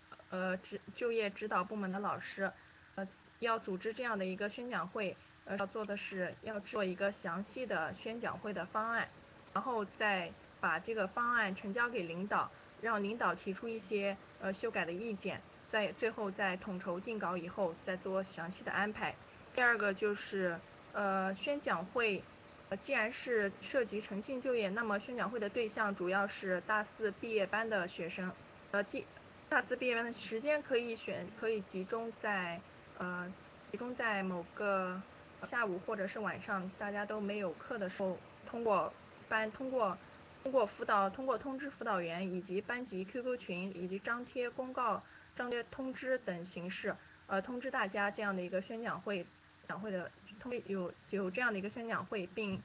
就业指导部门的老师，要组织这样的一个宣讲会，要做的是要做一个详细的宣讲会的方案，然后再把这个方案呈交给领导，让领导提出一些修改的意见，在最后在统筹定稿以后再做详细的安排。第二个就是宣讲会，既然是涉及诚信就业，那么宣讲会的对象主要是大四毕业班的学生。大四毕业班的时间可以集中在某个下午或者是晚上，大家都没有课的时候，通过通知辅导员以及班级 QQ 群以及张贴公告、张贴通知等形式，通知大家这样的一个宣讲会，有这样的一个宣讲会，并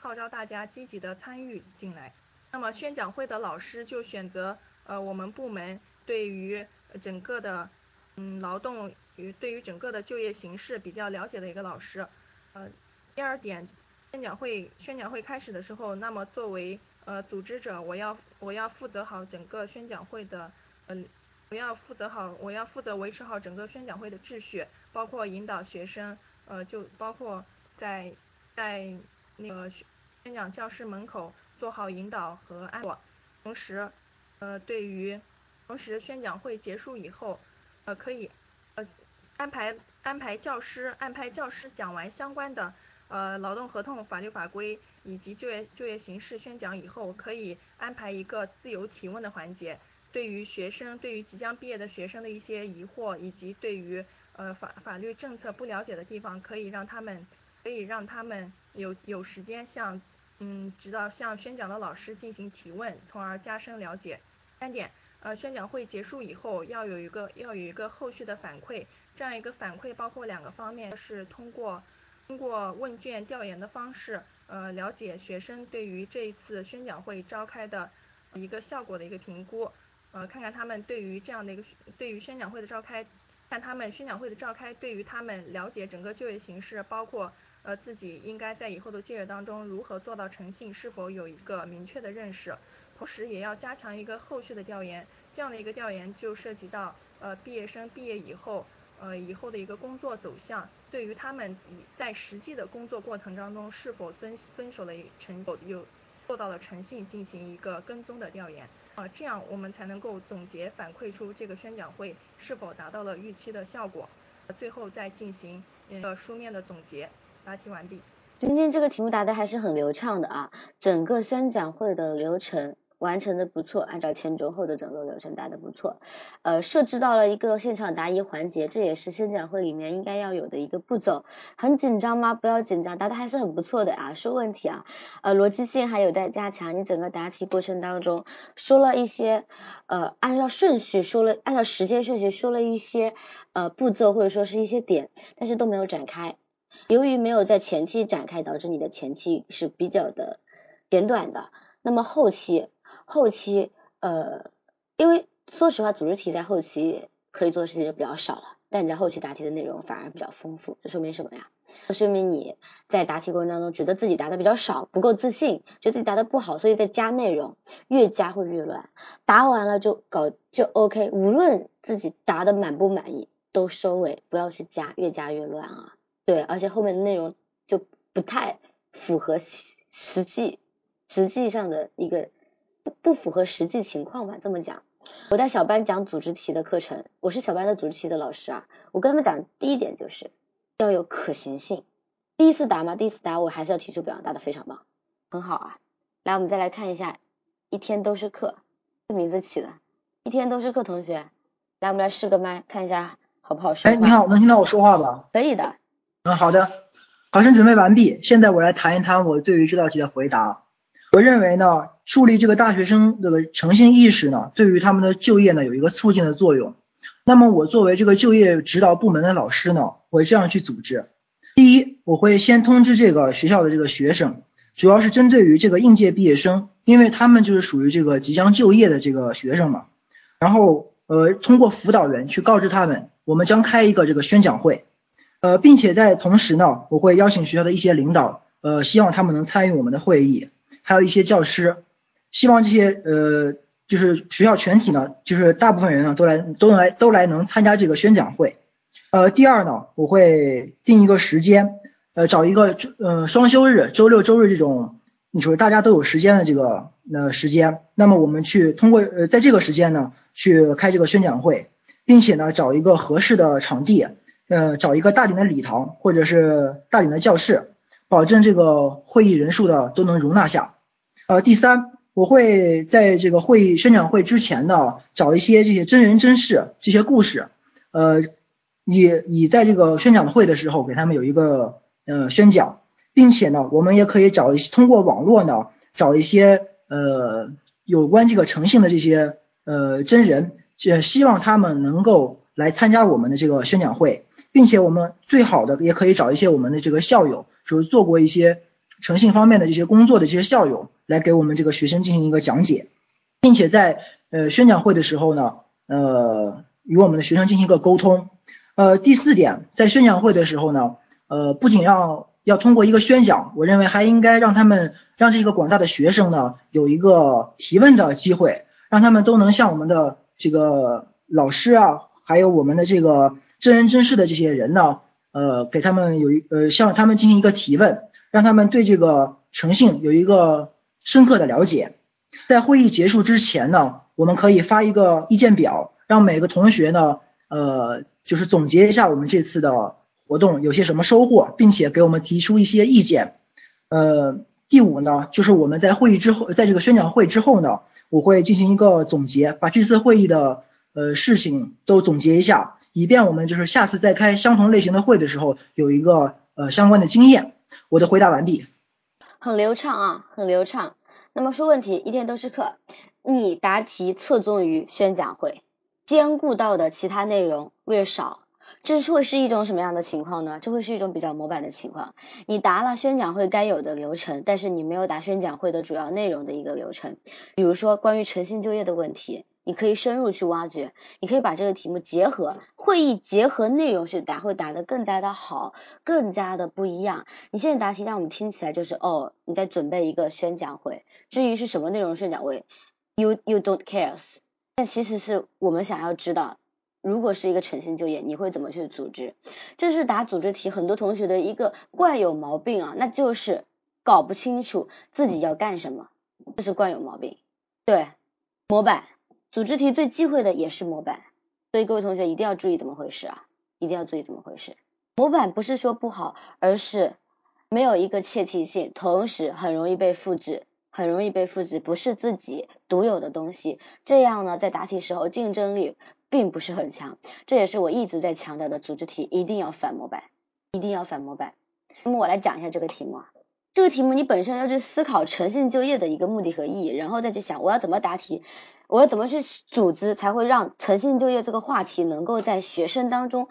号召大家积极的参与进来。那么宣讲会的老师就选择我们部门对于整个的劳动与对于整个的就业形势比较了解的一个老师。第二点，宣讲会开始的时候，那么作为组织者，我要负责好整个宣讲会的我要负责维持好整个宣讲会的秩序，包括引导学生，就包括在那个宣讲教室门口做好引导和安抚。同时宣讲会结束以后，可以安排教师讲完相关的劳动合同、法律法规以及就业形势宣讲以后，可以安排一个自由提问的环节。对于即将毕业的学生的一些疑惑，以及对于法律政策不了解的地方，可以让他们有时间向宣讲的老师进行提问，从而加深了解。三点，宣讲会结束以后要有一个后续的反馈，这样一个反馈包括两个方面，是通过问卷调研的方式，了解学生对于这一次宣讲会召开的一个效果的一个评估，看看他们宣讲会的召开对于他们了解整个就业形势，包括自己应该在以后的就业当中如何做到诚信，是否有一个明确的认识。同时也要加强一个后续的调研，这样的一个调研就涉及到毕业生毕业以后的一个工作走向，对于他们在实际的工作过程当中是否遵守了做到了诚信，进行一个跟踪的调研，这样我们才能够总结反馈出这个宣讲会是否达到了预期的效果，最后再进行一个书面的总结。答题完毕。今天这个题目答的还是很流畅的啊，整个宣讲会的流程完成的不错，按照前中后的整个流程答的不错，设置到了一个现场答疑环节，这也是宣讲会里面应该要有的一个步骤。很紧张吗？不要紧张，答的还是很不错的啊，说问题啊，逻辑性还有待加强。你整个答题过程当中说了一些按照时间顺序说了一些步骤或者说是一些点，但是都没有展开。由于没有在前期展开，导致你的前期是比较的简短的。那么后期因为说实话组织题在后期可以做的事情就比较少了，但你在后期答题的内容反而比较丰富。这说明什么呀？这说明你在答题过程当中觉得自己答的比较少，不够自信，觉得自己答的不好，所以在加内容，越加会越乱，答完了就 OK， 无论自己答的满不满意都收尾，不要去加，越加越乱啊。对，而且后面的内容就不太符合实际上的一个不符合实际情况吧，这么讲。我在小班讲组织题的课程，我是小班的组织题的老师啊，我跟他们讲第一点就是要有可行性。第一次答我还是要提出表扬，答的非常棒，很好啊。来，我们再来看一下一天都是课，这名字起的一天都是课。同学，来，我们来试个麦看一下好不好说话。你好，能听到我说话吧？可以的。好的，考生准备完毕。现在我来谈一谈我对于这道题的回答。我认为呢，树立这个大学生的诚信意识呢，对于他们的就业呢有一个促进的作用。那么我作为这个就业指导部门的老师呢，我会这样去组织。第一，我会先通知这个学校的这个学生，主要是针对于这个应届毕业生，因为他们就是属于这个即将就业的这个学生嘛。然后通过辅导员去告知他们，我们将开一个这个宣讲会。并且在同时呢，我会邀请学校的一些领导，希望他们能参与我们的会议。还有一些教师，希望这些就是学校全体呢，就是大部分人呢都来能参加这个宣讲会。第二呢，我会定一个时间，找一个双休日，周六周日这种你说大家都有时间的这个时间，那么我们去通过在这个时间呢去开这个宣讲会，并且呢找一个合适的场地，找一个大点的礼堂或者是大点的教室，保证这个会议人数的都能容纳下。第三，我会在这个宣讲会之前呢，找一些这些真人真事这些故事，以在这个宣讲会的时候给他们有一个宣讲，并且呢，我们也可以通过网络呢找一些有关这个诚信的这些真人，希望他们能够来参加我们的这个宣讲会，并且我们最好的也可以找一些我们的这个校友，就是做过一些诚信方面的这些工作的这些校友来给我们这个学生进行一个讲解。并且在宣讲会的时候呢，与我们的学生进行一个沟通。第四点，在宣讲会的时候呢，不仅要通过一个宣讲，我认为还应该让这个广大的学生呢有一个提问的机会，让他们都能向我们的这个老师啊，还有我们的这个真人真事的这些人呢，给他们向他们进行一个提问，让他们对这个诚信有一个深刻的了解。在会议结束之前呢，我们可以发一个意见表，让每个同学呢，就是总结一下我们这次的活动有些什么收获，并且给我们提出一些意见。第五呢，就是我们在会议之后，在这个宣讲会之后呢，我会进行一个总结，把这次会议的事情都总结一下，以便我们就是下次再开相同类型的会的时候有一个相关的经验。我的回答完毕。很流畅啊，很流畅。那么说问题一天都是课，你答题侧重于宣讲会，兼顾到的其他内容略少，这会是一种什么样的情况呢？这会是一种比较模板的情况，你答了宣讲会该有的流程，但是你没有答宣讲会的主要内容的一个流程。比如说关于诚信就业的问题，你可以深入去挖掘，你可以把这个题目结合会议结合内容去答，会答得更加的好，更加的不一样。你现在答题让我们听起来就是你在准备一个宣讲会，至于是什么内容宣讲会 you don't cares， 但其实是我们想要知道，如果是一个诚信就业，你会怎么去组织？这是答组织题很多同学的一个惯有毛病啊，那就是搞不清楚自己要干什么，这是惯有毛病。对，模板，组织题最忌讳的也是模板，所以各位同学一定要注意怎么回事啊，一定要注意怎么回事。模板不是说不好，而是没有一个切题性，同时很容易被复制。很容易被复制，不是自己独有的东西，这样呢在答题时候竞争力并不是很强，这也是我一直在强调的，组织题一定要反模板，一定要反模板。那么我来讲一下这个题目啊，这个题目你本身要去思考诚信就业的一个目的和意义，然后再去想我要怎么答题，我要怎么去组织才会让诚信就业这个话题能够在学生当中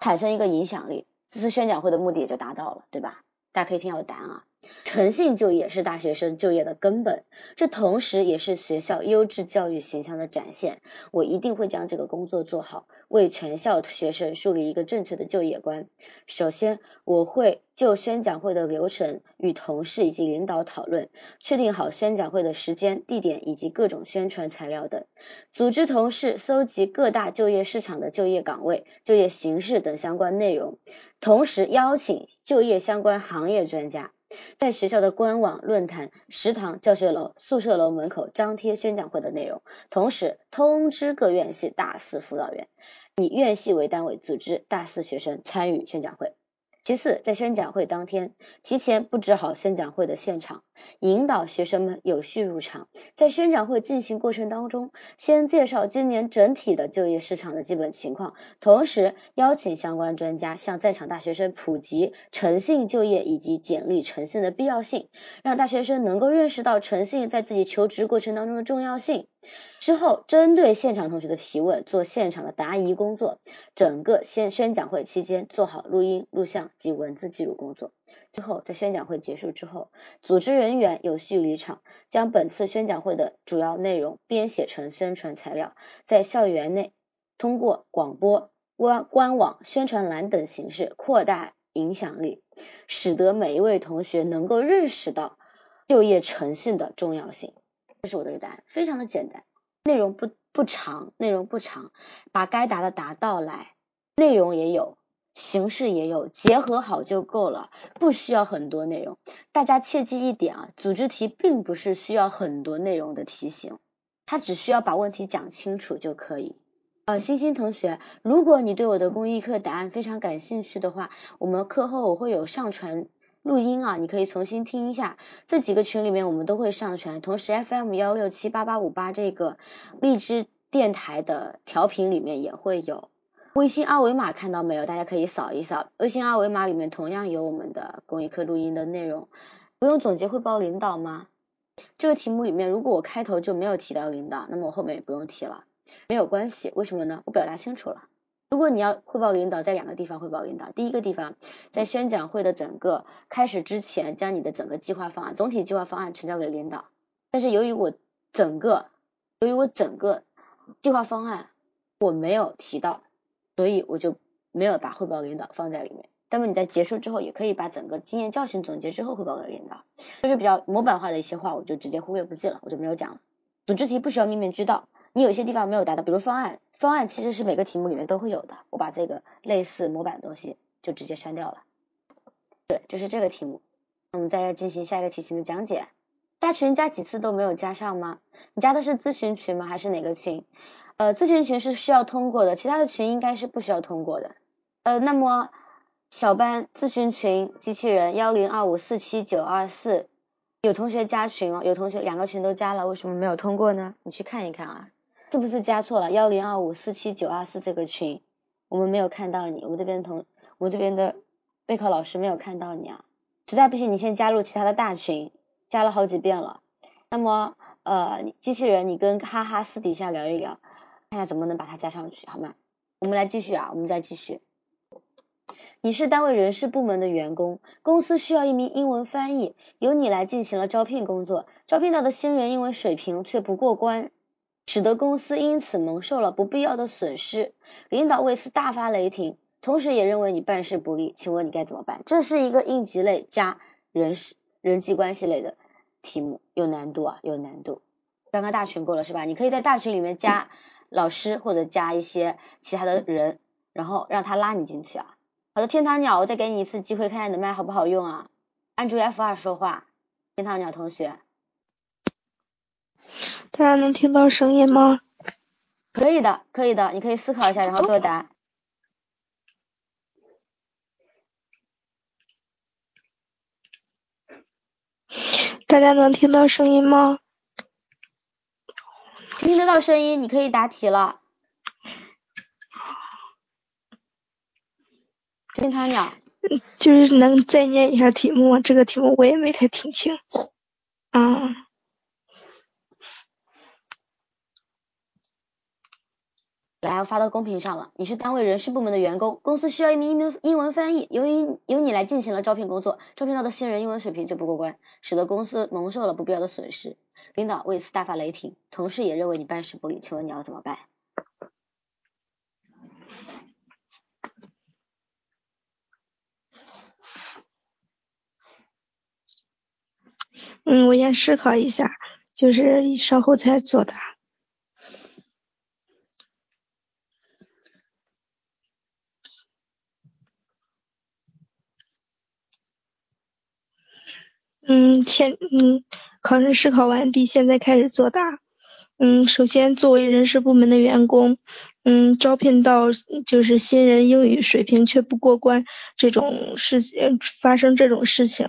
产生一个影响力，这次宣讲会的目的也就达到了，对吧？大家可以听到我的答案啊，诚信就业是大学生就业的根本，这同时也是学校优质教育形象的展现。我一定会将这个工作做好，为全校学生树立一个正确的就业观。首先，我会就宣讲会的流程与同事以及领导讨论，确定好宣讲会的时间、地点以及各种宣传材料等，组织同事搜集各大就业市场的就业岗位、就业形势等相关内容，同时邀请就业相关行业专家。在学校的官网、论坛、食堂、教学楼、宿舍楼门口张贴宣讲会的内容，同时通知各院系大四辅导员，以院系为单位组织大四学生参与宣讲会。其次，在宣讲会当天提前布置好宣讲会的现场，引导学生们有序入场。在宣讲会进行过程当中，先介绍今年整体的就业市场的基本情况，同时邀请相关专家向在场大学生普及诚信就业以及简历诚信的必要性，让大学生能够认识到诚信在自己求职过程当中的重要性。之后，针对现场同学的提问做现场的答疑工作，整个宣讲会期间做好录音、录像及文字记录工作。最后，在宣讲会结束之后，组织人员有序离场，将本次宣讲会的主要内容编写成宣传材料，在校园内通过广播、官网、宣传栏等形式扩大影响力，使得每一位同学能够认识到就业诚信的重要性。这是我的答案，非常的简单，内容不长，把该答的答到来，内容也有，形式也有，结合好就够了，不需要很多内容。大家切记一点啊，组织题并不是需要很多内容的题型，它只需要把问题讲清楚就可以。星星同学，如果你对我的公益课答案非常感兴趣的话，我们课后我会有上传录音啊，你可以重新听一下，这几个群里面我们都会上传，同时 FM1678858 这个荔枝电台的调频里面也会有。微信二维码看到没有？大家可以扫一扫，微信二维码里面同样有我们的公益课录音的内容。不用总结汇报领导吗？这个题目里面如果我开头就没有提到领导，那么我后面也不用提了，没有关系。为什么呢？我表达清楚了。如果你要汇报领导，在两个地方汇报领导。第一个地方，在宣讲会的整个开始之前，将你的整个计划方案、总体计划方案呈交给领导。但是由于我整个计划方案我没有提到，所以我就没有把汇报给领导放在里面。那么你在结束之后也可以把整个经验教训总结之后汇报给领导，就是比较模板化的一些话我就直接忽略不计了，我就没有讲了。组织题不需要面面俱到，你有一些地方没有达到，比如方案其实是每个题目里面都会有的，我把这个类似模板的东西就直接删掉了。对，就是这个题目。我们再进行下一个题型的讲解。加群加几次都没有加上吗？你加的是咨询群吗？还是哪个群？咨询群是需要通过的，其他的群应该是不需要通过的。那么小班咨询群机器人102547924，有同学加群哦，有同学两个群都加了，为什么没有通过呢？你去看一看啊，是不是加错了？102547924这个群我们没有看到你，我们这边的备考老师没有看到你啊，实在不行你先加入其他的大群，加了好几遍了。那么机器人你跟哈哈私底下聊一聊，看一下怎么能把它加上去，好吗？我们再继续。你是单位人事部门的员工，公司需要一名英文翻译，由你来进行了招聘工作，招聘到的新人英文水平却不过关，使得公司因此蒙受了不必要的损失，领导为此大发雷霆，同时也认为你办事不力，请问你该怎么办？这是一个应急类加人际关系类的题目，有难度啊，有难度。刚刚大群过了是吧？你可以在大群里面加老师或者加一些其他的人，然后让他拉你进去啊。好的，天堂鸟，我再给你一次机会，看看你的麦好不好用啊？按住 F2 说话，天堂鸟同学。大家能听到声音吗？可以的，可以的，你可以思考一下，然后作答。大家能听到声音吗？听得到声音，你可以答题了。天堂鸟，就是能再念一下题目吗？这个题目我也没太听清。来，我发到公屏上了。你是单位人事部门的员工，公司需要一名英文翻译，由你来进行了招聘工作，招聘到的新人英文水平却不过关，使得公司蒙受了不必要的损失，领导为此大发雷霆，同事也认为你办事不力，请问你要怎么办？我先思考一下，就是稍后才作答。考生思考完毕，现在开始作答。首先作为人事部门的员工，招聘到就是新人英语水平却不过关这种事情，发生这种事情，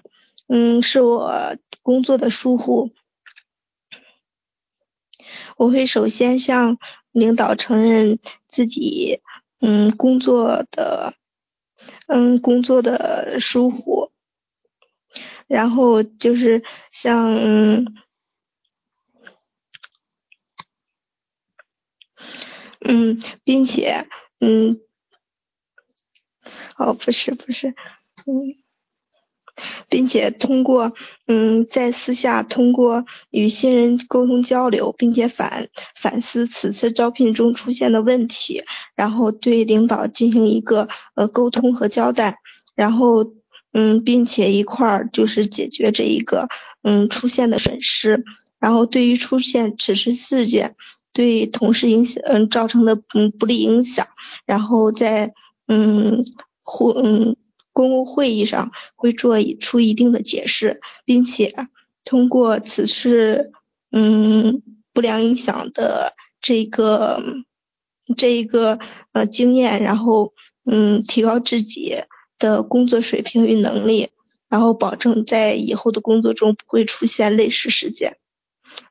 是我工作的疏忽，我会首先向领导承认自己工作的疏忽，然后就是向并且并且通过在私下通过与新人沟通交流，并且反思此次招聘中出现的问题，然后对领导进行一个沟通和交代，然后并且一块儿就是解决这一个出现的损失，然后对于出现此次事件对同事影响造成的不利影响，然后在公共会议上会做出一定的解释，并且通过此次不良影响的这一个经验，然后提高自己的工作水平与能力，然后保证在以后的工作中不会出现类似事件。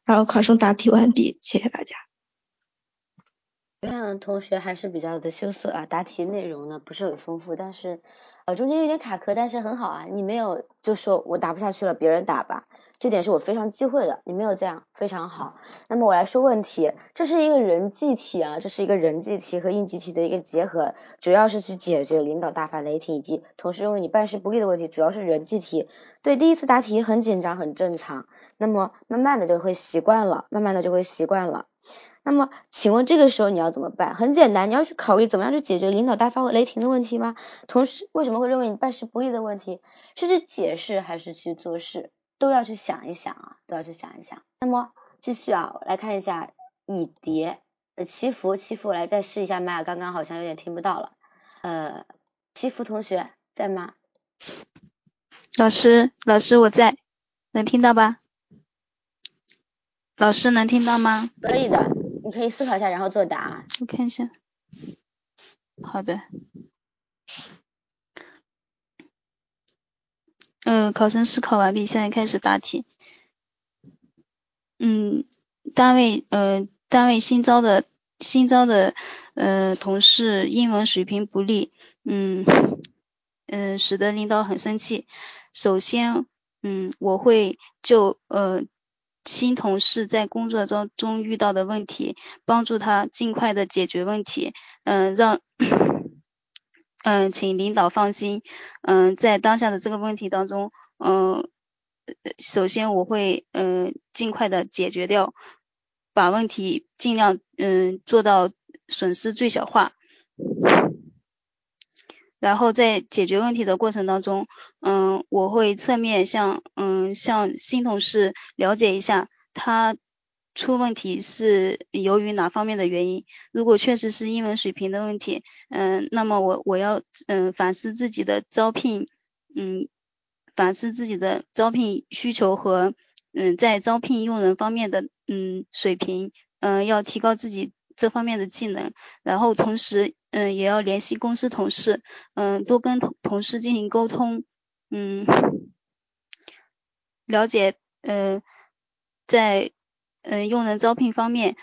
然后考生答题完毕，谢谢大家。同学还是比较的羞涩啊，答题内容呢不是很丰富，但是中间有点卡壳，但是很好啊，你没有就说我答不下去了，别人答吧，这点是我非常忌讳的，你没有这样，非常好。那么我来说问题，这是一个人际题啊，这是一个人际题和应急题的一个结合，主要是去解决领导大发雷霆以及同事认为你办事不力的问题，主要是人际题。对，第一次答题很紧张很正常，那么慢慢的就会习惯了，那么请问这个时候你要怎么办？很简单，你要去考虑怎么样去解决领导大发雷霆的问题吗？同事为什么会认为你办事不力的问题，是去解释还是去做事，都要去想一想啊，都要去想一想。那么继续啊，来看一下以蝶祈福，祈福我来再试一下麦，刚刚好像有点听不到了。祈福同学在吗？老师我在，能听到吧？老师能听到吗？可以的，你可以思考一下然后作答。我看一下。好的。考生思考完毕，现在开始答题。单位新招的同事英文水平不力，使得领导很生气。首先，我会就新同事在工作中遇到的问题，帮助他尽快的解决问题，请领导放心。在当下的这个问题当中，首先我会尽快的解决掉，把问题尽量做到损失最小化。然后在解决问题的过程当中，我会侧面向新同事了解一下他出问题是由于哪方面的原因。如果确实是英文水平的问题，那么我要反思自己的招聘，需求和在招聘用人方面的水平，要提高自己这方面的技能。然后同时也要联系公司同事，多跟同事进行沟通，了解在用人招聘方面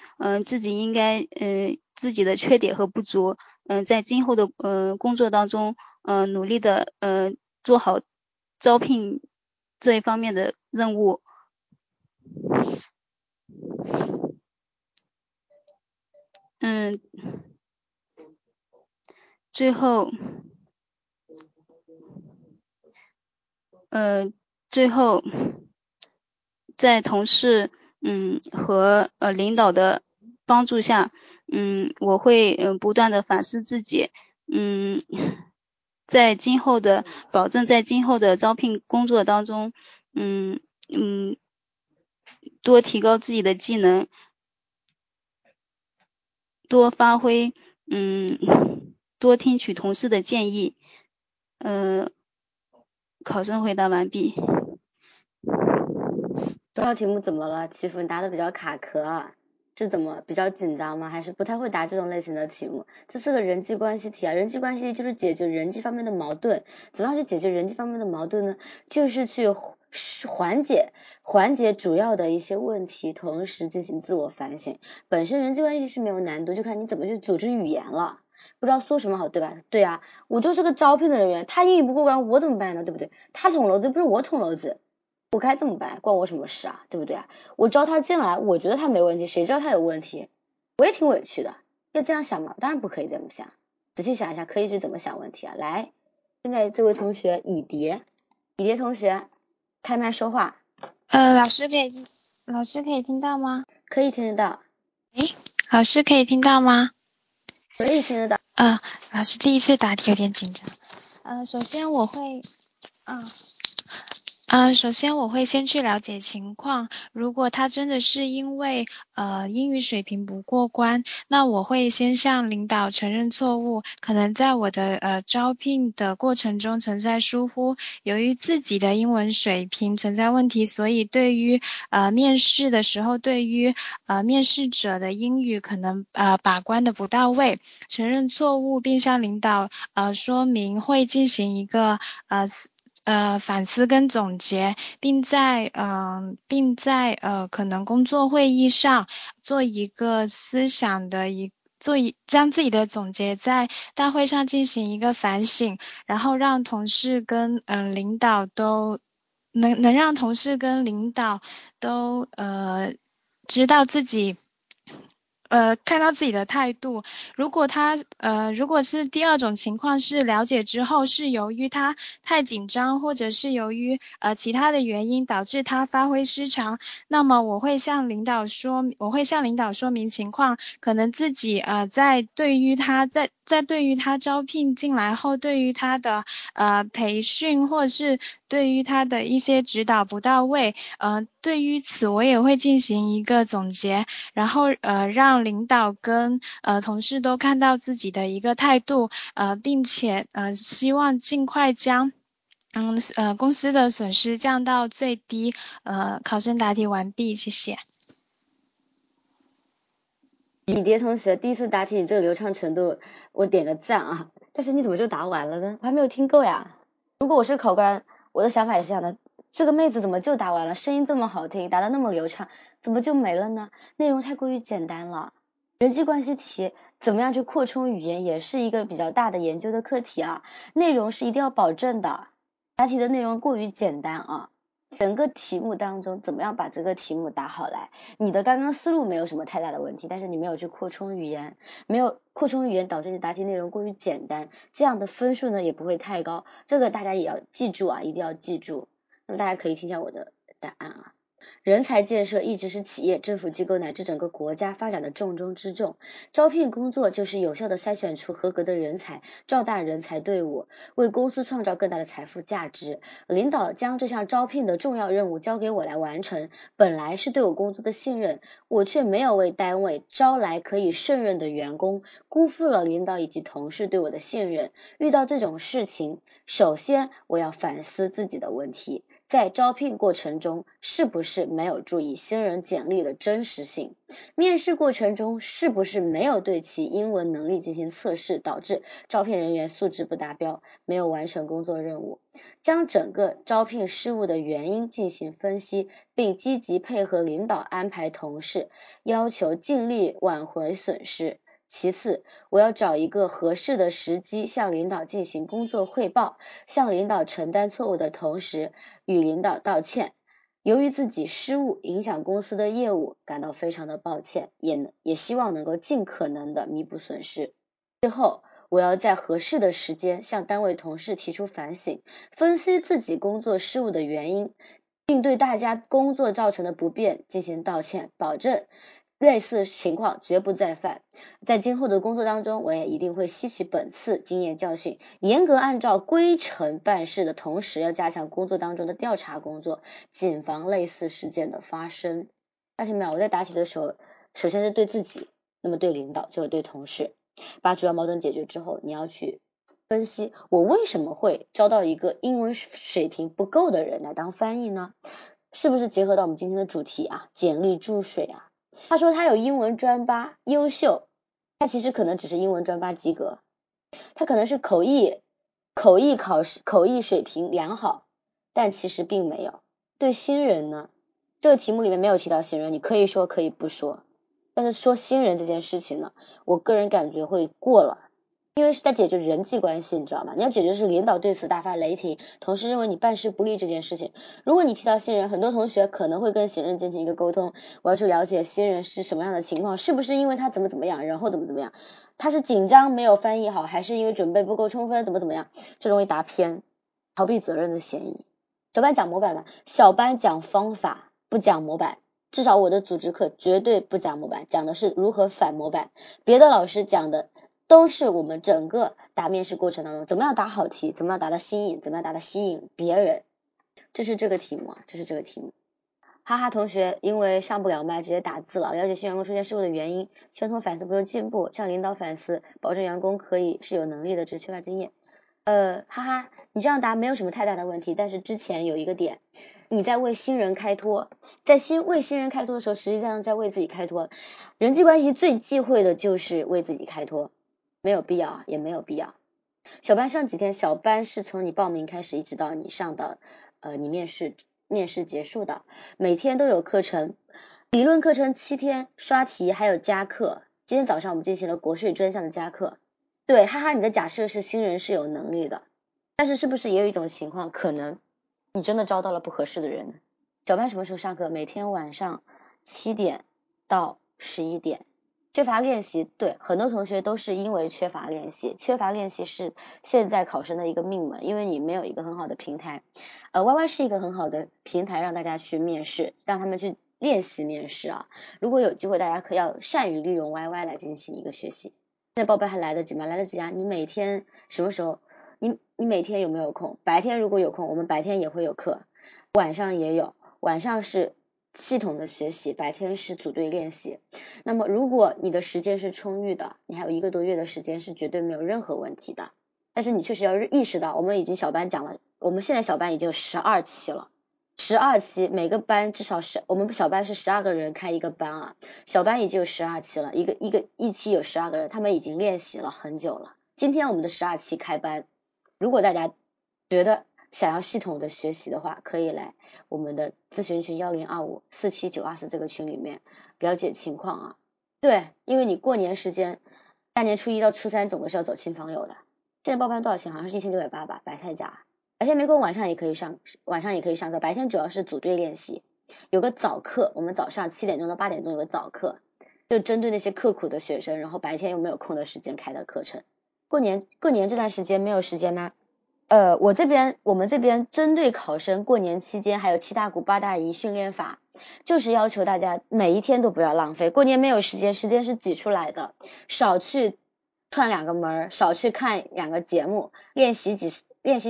自己应该自己的缺点和不足，在今后的工作当中努力的做好招聘这一方面的任务。最后，在同事和领导的帮助下，我会不断的反思自己，在今后的招聘工作当中，多提高自己的技能，多发挥多听取同事的建议。考生回答完毕。这道题目怎么了？祈福答的比较卡壳啊，是怎么比较紧张吗？还是不太会答这种类型的题目？这是个人际关系题啊，人际关系就是解决人际方面的矛盾。怎么样去解决人际方面的矛盾呢？就是去缓解主要的一些问题，同时进行自我反省。本身人际关系是没有难度，就看你怎么去组织语言了。不知道说什么好，对吧？对啊，我就是个招聘的人员，他英语不过关，我怎么办呢？对不对？他捅娄子不是我捅娄子，我该怎么办？关我什么事啊？对不对啊？我招他进来，我觉得他没问题，谁知道他有问题？我也挺委屈的。要这样想吗？当然不可以这么想，仔细想一下可以去怎么想问题啊。来，现在这位同学以蝶同学开麦说话。老师可以听到吗？可以听得到。老师可以听到吗？可以听得到。老师第一次答题有点紧张。首先我会先去了解情况。如果他真的是因为英语水平不过关，那我会先向领导承认错误，可能在我的招聘的过程中存在疏忽，由于自己的英文水平存在问题，所以对于面试者的英语可能把关的不到位，承认错误并向领导说明，会进行一个反思跟总结，并在可能工作会议上做一个思想的将自己的总结在大会上进行一个反省，然后让同事跟领导都能让同事跟领导都知道自己看到自己的态度。如果是第二种情况是了解之后是由于他太紧张，或者是由于其他的原因导致他发挥失常，那么我会向领导说明情况，可能自己对于他招聘进来后，对于他的培训或是对于他的一些指导不到位，对于此我也会进行一个总结，然后让领导跟同事都看到自己的一个态度，并且希望尽快将公司的损失降到最低。考生答题完毕，谢谢。李蝶同学，第一次答题你这个流畅程度我点个赞啊，但是你怎么就答完了呢？我还没有听够呀。如果我是考官，我的想法也是这样的，这个妹子怎么就答完了，声音这么好听，答得那么流畅，怎么就没了呢？内容太过于简单了。人际关系题怎么样去扩充语言也是一个比较大的研究的课题啊，内容是一定要保证的，答题的内容过于简单啊。整个题目当中怎么样把这个题目答好来，你的刚刚思路没有什么太大的问题，但是你没有去扩充语言，没有扩充语言导致你答题内容过于简单，这样的分数呢也不会太高，这个大家也要记住啊，一定要记住。那么大家可以听一下我的答案啊。人才建设一直是企业、政府机构乃至整个国家发展的重中之重，招聘工作就是有效的筛选出合格的人才，壮大人才队伍，为公司创造更大的财富价值。领导将这项招聘的重要任务交给我来完成，本来是对我工作的信任，我却没有为单位招来可以胜任的员工，辜负了领导以及同事对我的信任。遇到这种事情，首先我要反思自己的问题，在招聘过程中是不是没有注意新人简历的真实性，面试过程中是不是没有对其英文能力进行测试，导致招聘人员素质不达标，没有完成工作任务。将整个招聘失误的原因进行分析，并积极配合领导安排同事，要求尽力挽回损失。其次，我要找一个合适的时机向领导进行工作汇报，向领导承担错误的同时与领导道歉。由于自己失误影响公司的业务，感到非常的抱歉，也希望能够尽可能的弥补损失。最后，我要在合适的时间向单位同事提出反省，分析自己工作失误的原因，并对大家工作造成的不便进行道歉，保证类似情况绝不再犯。在今后的工作当中，我也一定会吸取本次经验教训，严格按照规程办事的同时，要加强工作当中的调查工作，谨防类似事件的发生。大家听没有？我在答题的时候，首先是对自己，那么对领导，最后对同事，把主要矛盾解决之后，你要去分析我为什么会招到一个英文水平不够的人来当翻译呢？是不是结合到我们今天的主题啊，简历注水啊？他说他有英文专八优秀，他其实可能只是英文专八及格，他可能是口译水平良好，但其实并没有。对新人呢，这个题目里面没有提到新人，你可以说可以不说，但是说新人这件事情呢，我个人感觉会过了，因为是在解决人际关系，你知道吗？你要解决是领导对此大发雷霆，同时认为你办事不力这件事情。如果你提到新人，很多同学可能会跟新人进行一个沟通，我要去了解新人是什么样的情况，是不是因为他怎么怎么样，然后怎么怎么样，他是紧张没有翻译好，还是因为准备不够充分，怎么怎么样，这容易答偏，逃避责任的嫌疑。小班讲模板吧，小班讲方法，不讲模板。至少我的组织课绝对不讲模板，讲的是如何反模板。别的老师讲的都是我们整个答面试过程当中怎么样答好题，怎么样答的新颖，怎么样答的吸引别人。这是这个题目。哈哈同学因为上不了麦直接打字了，了解新员工出现失误的原因，全通反思不求进步，向领导反思，保证员工可以是有能力的，只缺乏经验。哈哈，你这样答没有什么太大的问题，但是之前有一个点，你在为新人开脱，在为新人开脱的时候，实际上在为自己开脱。人际关系最忌讳的就是为自己开脱，没有必要，也没有必要。小班上几天，小班是从你报名开始一直到你上的你面试结束的，每天都有课程，理论课程7天，刷题还有加课。今天早上我们进行了国税专项的加课。对，哈哈，你的假设是新人是有能力的，但是是不是也有一种情况，可能你真的招到了不合适的人呢？小班什么时候上课？每天晚上7点到11点。缺乏练习，对，很多同学都是因为缺乏练习，缺乏练习是现在考生的一个命门，因为你没有一个很好的平台。YY 是一个很好的平台，让大家去面试，让他们去练习面试啊。如果有机会，大家可要善于利用 YY 来进行一个学习。现在报备还来得及吗？来得及啊！你每天什么时候？你每天有没有空？白天如果有空，我们白天也会有课，晚上也有，晚上是系统的学习，白天是组队练习。那么如果你的时间是充裕的，你还有1个多月的时间是绝对没有任何问题的。但是你确实要意识到，我们已经小班讲了，我们现在小班已经有12期了，12期每个班至少是，我们小班是12个人开一个班啊，小班已经有12期了，一期有12个人，他们已经练习了很久了。今天我们的12期开班，如果大家觉得想要系统的学习的话，可以来我们的咨询群1025-47924这个群里面了解情况啊。对，因为你过年时间，大年初1到初3总的是要走亲访友的。现在报班多少钱？好像是1980吧，白菜价。白天没空，晚上也可以上课。白天主要是组队练习，有个早课，我们早上7点钟到8点钟有个早课，就针对那些刻苦的学生，然后白天又没有空的时间开的课程。过年这段时间没有时间吗？我们这边针对考生过年期间还有7大姑8大姨训练法，就是要求大家每一天都不要浪费。过年没有时间，时间是挤出来的，少去串2个门，少去看2个节目，练习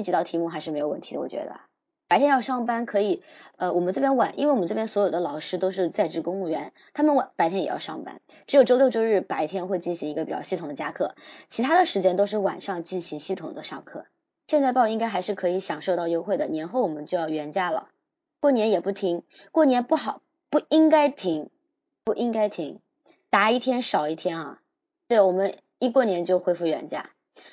几道题目还是没有问题的。我觉得白天要上班可以，我们这边晚，因为我们这边所有的老师都是在职公务员，他们白天也要上班，只有周6周日白天会进行一个比较系统的加课，其他的时间都是晚上进行系统的上课。现在报应该还是可以享受到优惠的，年后我们就要原价了。过年也不停，过年不好，不应该停，打一天少一天啊。对，我们一过年就恢复原价。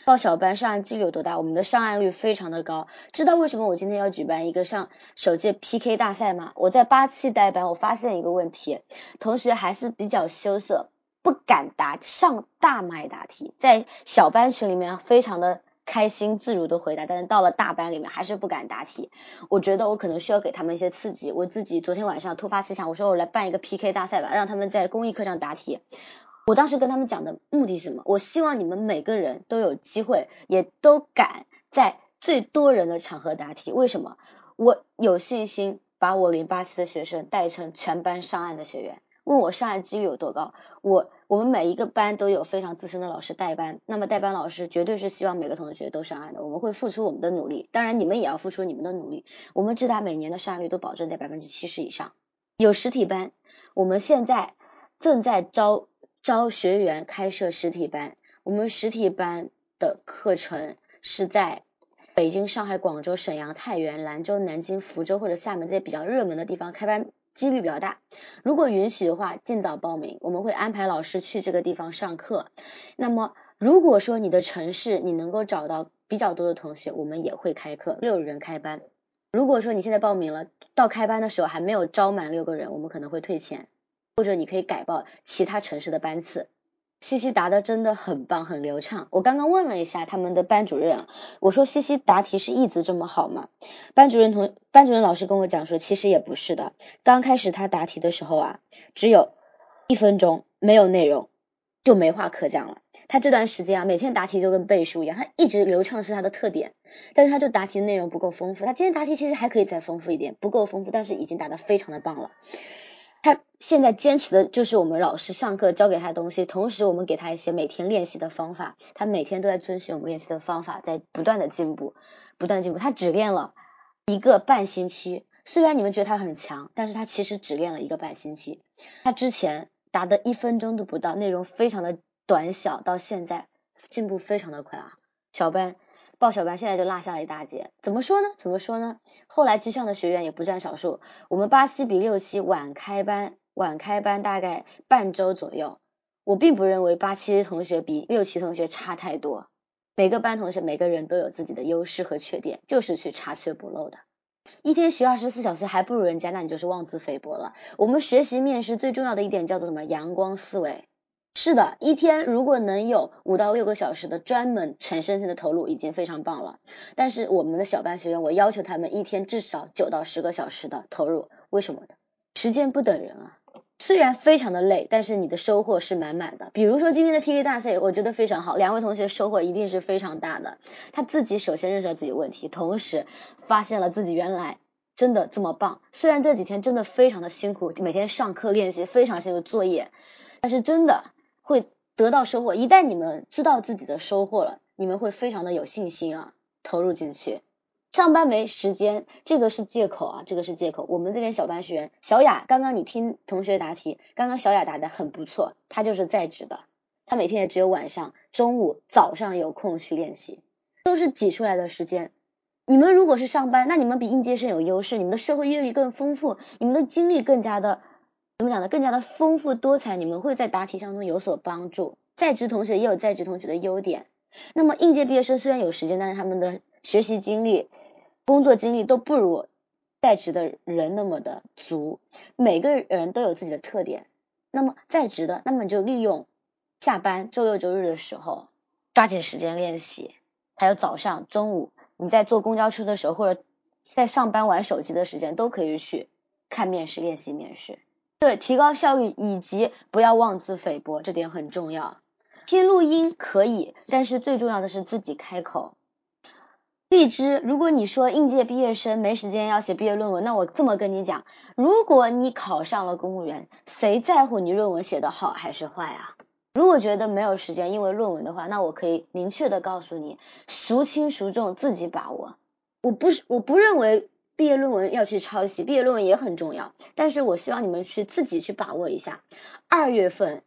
报小班上岸几率有多大？我们的上岸率非常的高。知道为什么我今天要举办一个上首届 PK 大赛吗？我在8期代班，我发现一个问题，同学还是比较羞涩，不敢答上大麦答题，在小班群里面非常的开心自如的回答，但是到了大班里面还是不敢答题。我觉得我可能需要给他们一些刺激。我自己昨天晚上突发奇想，我说我来办一个 PK 大赛吧，让他们在公益课上答题。我当时跟他们讲的目的是什么？我希望你们每个人都有机会，也都敢在最多人的场合答题。为什么？我有信心把我08期的学生带成全班上岸的学员。问我上岸几率有多高？我们每一个班都有非常资深的老师带班，那么带班老师绝对是希望每个同学都上岸的。我们会付出我们的努力，当然你们也要付出你们的努力。我们智达每年的上岸率都保证在70%以上。有实体班，我们现在正在招学员开设实体班，我们实体班的课程是在北京、上海、广州、沈阳、太原、兰州、南京、福州或者厦门这些比较热门的地方开班几率比较大。如果允许的话，尽早报名，我们会安排老师去这个地方上课。那么如果说你的城市你能够找到比较多的同学，我们也会开课，6人开班。如果说你现在报名了，到开班的时候还没有招满6个人，我们可能会退钱，或者你可以改报其他城市的班次。西西答的真的很棒，很流畅。我刚刚问了一下他们的班主任，我说西西答题是一直这么好吗？班主任老师跟我讲说，其实也不是的。刚开始他答题的时候啊，只有1分钟，没有内容，就没话可讲了。他这段时间啊，每天答题就跟背书一样，他一直流畅是他的特点，但是他就答题的内容不够丰富。他今天答题其实还可以再丰富一点，不够丰富，但是已经答得非常的棒了。他现在坚持的就是我们老师上课教给他的东西，同时我们给他一些每天练习的方法，他每天都在遵循我们练习的方法，在不断的进步。他只练了1个半星期，虽然你们觉得他很强，但是他其实只练了1个半星期。他之前答的1分钟都不到，内容非常的短小，到现在进步非常的快啊。报小班现在就落下了一大截，怎么说呢？后来居上的学员也不占少数，我们8期比6期晚开班大概半周左右。我并不认为8期同学比6期同学差太多，每个班同学每个人都有自己的优势和缺点，就是去查缺补漏的。一天学24小时还不如人家，那你就是妄自菲薄了。我们学习面试最重要的一点叫做什么？阳光思维。是的，一天如果能有5到6个小时的专门全身心的投入已经非常棒了，但是我们的小班学员，我要求他们一天至少9到10个小时的投入。为什么呢？时间不等人啊。虽然非常的累，但是你的收获是满满的。比如说今天的霹雳大赛，我觉得非常好，两位同学收获一定是非常大的。他自己首先认识到自己问题，同时发现了自己原来真的这么棒。虽然这几天真的非常的辛苦，每天上课练习非常辛苦作业，但是真的会得到收获。一旦你们知道自己的收获了，你们会非常的有信心啊，投入进去。上班没时间，这个是借口啊，这个是借口。我们这边小班学员小雅，刚刚你听同学答题，刚刚小雅答的很不错，她就是在职的，她每天也只有晚上、中午、早上有空去练习，都是挤出来的时间。你们如果是上班，那你们比应届生有优势，你们的社会阅历更丰富，你们的经历更加的怎么讲呢？更加的丰富多彩，你们会在答题当中有所帮助。在职同学也有在职同学的优点。那么应届毕业生虽然有时间，但是他们的学习经历、工作经历都不如在职的人那么的足，每个人都有自己的特点。那么在职的，那么就利用下班周六周日的时候抓紧时间练习，还有早上、中午你在坐公交车的时候，或者在上班玩手机的时间，都可以去看面试，练习面试。对，提高效率，以及不要妄自菲薄，这点很重要。听录音可以，但是最重要的是自己开口。荔枝，如果你说应届毕业生没时间要写毕业论文，那我这么跟你讲，如果你考上了公务员，谁在乎你论文写得好还是坏啊？如果觉得没有时间，因为论文的话，那我可以明确的告诉你，孰轻孰重自己把握。我不认为毕业论文要去抄袭，毕业论文也很重要，但是我希望你们去自己去把握一下。二月份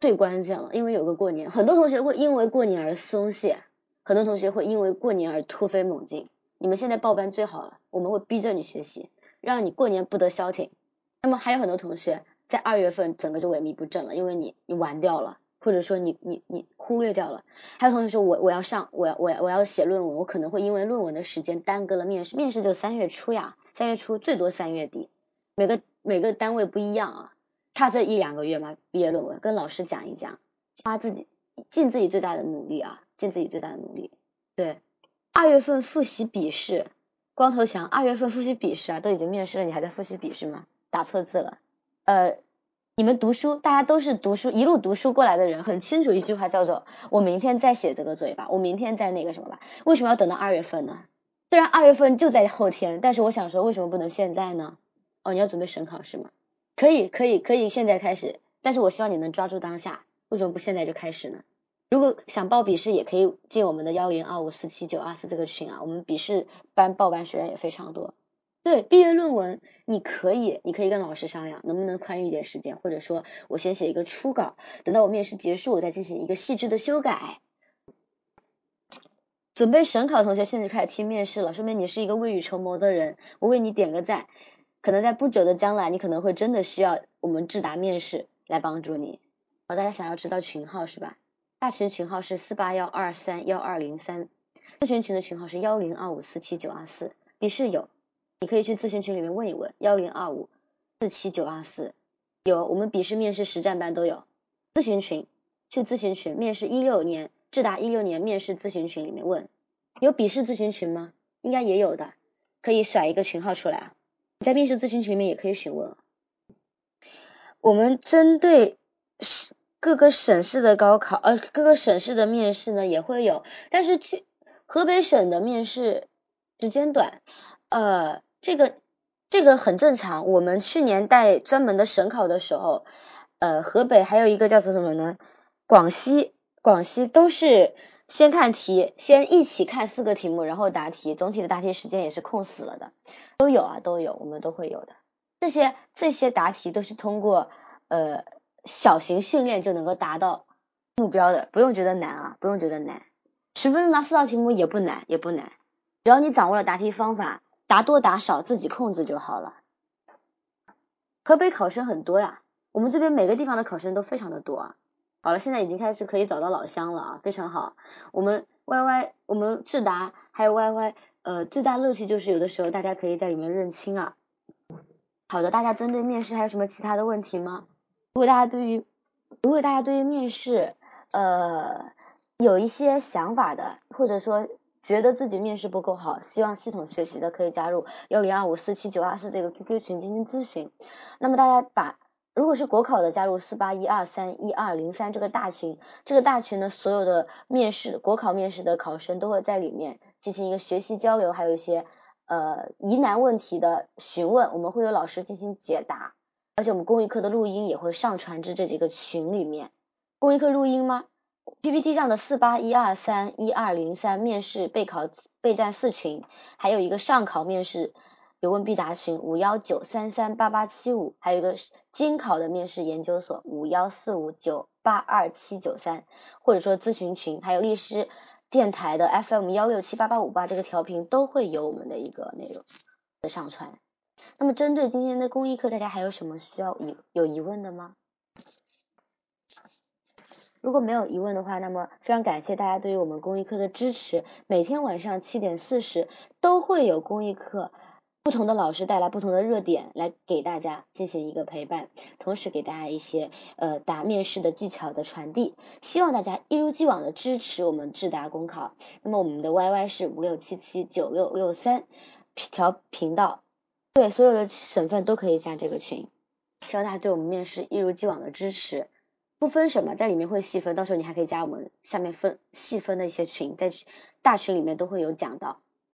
最关键了，因为有个过年，很多同学会因为过年而松懈。很多同学会因为过年而突飞猛进，你们现在报班最好了，我们会逼着你学习，让你过年不得消停。那么还有很多同学在二月份整个就萎靡不振了，因为你玩掉了，或者说你忽略掉了。还有同学说我要写论文，我可能会因为论文的时间耽搁了面试，面试就3月初呀，3月初最多3月底，每个单位不一样啊，差这1-2个月嘛，毕业论文跟老师讲一讲，尽自己最大的努力啊，尽自己最大的努力。对，2月份复习笔试，光头强，2月份复习笔试啊，都已经面试了，你还在复习笔试吗？打错字了。你们读书，大家都是读书，一路读书过来的人，很清楚一句话叫做，我明天再写这个作业吧，我明天再那个什么吧。为什么要等到2月份呢？虽然2月份就在后天，但是我想说，为什么不能现在呢？哦，你要准备省考试吗？可以现在开始，但是我希望你能抓住当下，为什么不现在就开始呢？如果想报笔试，也可以进我们的102547924这个群啊，我们笔试班报班学员也非常多。对，毕业论文你可以跟老师商量，能不能宽裕一点时间，或者说我先写一个初稿，等到我面试结束，我再进行一个细致的修改。准备省考的同学现在开始听面试了，说明你是一个未雨绸缪的人，我为你点个赞。可能在不久的将来，你可能会真的需要我们智达面试来帮助你。好，大家想要知道群号是吧？大群号是481231203，咨询群的群号是102547924，笔试有，你可以去咨询群里面问一问，102547924有，我们笔试、面试、实战班都有。咨询群去咨询群，面试16年智达16年面试咨询群里面问，有笔试咨询群吗？应该也有的，可以甩一个群号出来啊。你在面试咨询群里面也可以询问。我们针对各个省市的面试呢也会有，但是去河北省的面试时间短，这个很正常。我们去年带专门的省考的时候，河北还有一个叫做什么呢？广西都是先看题，先一起看4个题目，然后答题，总体的答题时间也是空死了的，都有，我们都会有的。这些答题都是通过小型训练就能够达到目标的，不用觉得难。10分钟答4道题目也不难，只要你掌握了答题方法，答多答少自己控制就好了。河北考生很多呀，我们这边每个地方的考生都非常的多啊。好了，现在已经开始可以找到老乡了啊，非常好。我们智达还有 YY， 最大乐趣就是有的时候大家可以在里面认亲啊。好的，大家针对面试还有什么其他的问题吗？如果大家对于面试有一些想法的，或者说觉得自己面试不够好，希望系统学习的可以加入102547984这个 QQ 群进行咨询。那么大家把如果是国考的，加入4812312003这个大群，这个大群呢，所有的面试国考面试的考生都会在里面进行一个学习交流，还有一些疑难问题的询问，我们会有老师进行解答，而且我们公益课的录音也会上传至这个群里面。公益课录音吗？ PPT 上的4812312003面试备考备战四群，还有一个上考面试有问必答群519338875，还有一个经考的面试研究所51459827993，或者说咨询群，还有律师电台的 FM1678858这个调频都会有我们的一个内容的上传。那么针对今天的公益课，大家还有什么需要有疑问的吗？如果没有疑问的话，那么非常感谢大家对于我们公益课的支持。每天晚上7点40都会有公益课，不同的老师带来不同的热点来给大家进行一个陪伴，同时给大家一些答面试的技巧的传递，希望大家一如既往的支持我们智达公考。那么我们的 YY 是56779663条频道，对所有的省份都可以加这个群，希望大家对我们面试一如既往的支持，不分什么，在里面会细分，到时候你还可以加我们下面细分的一些群，在大群里面都会有讲到。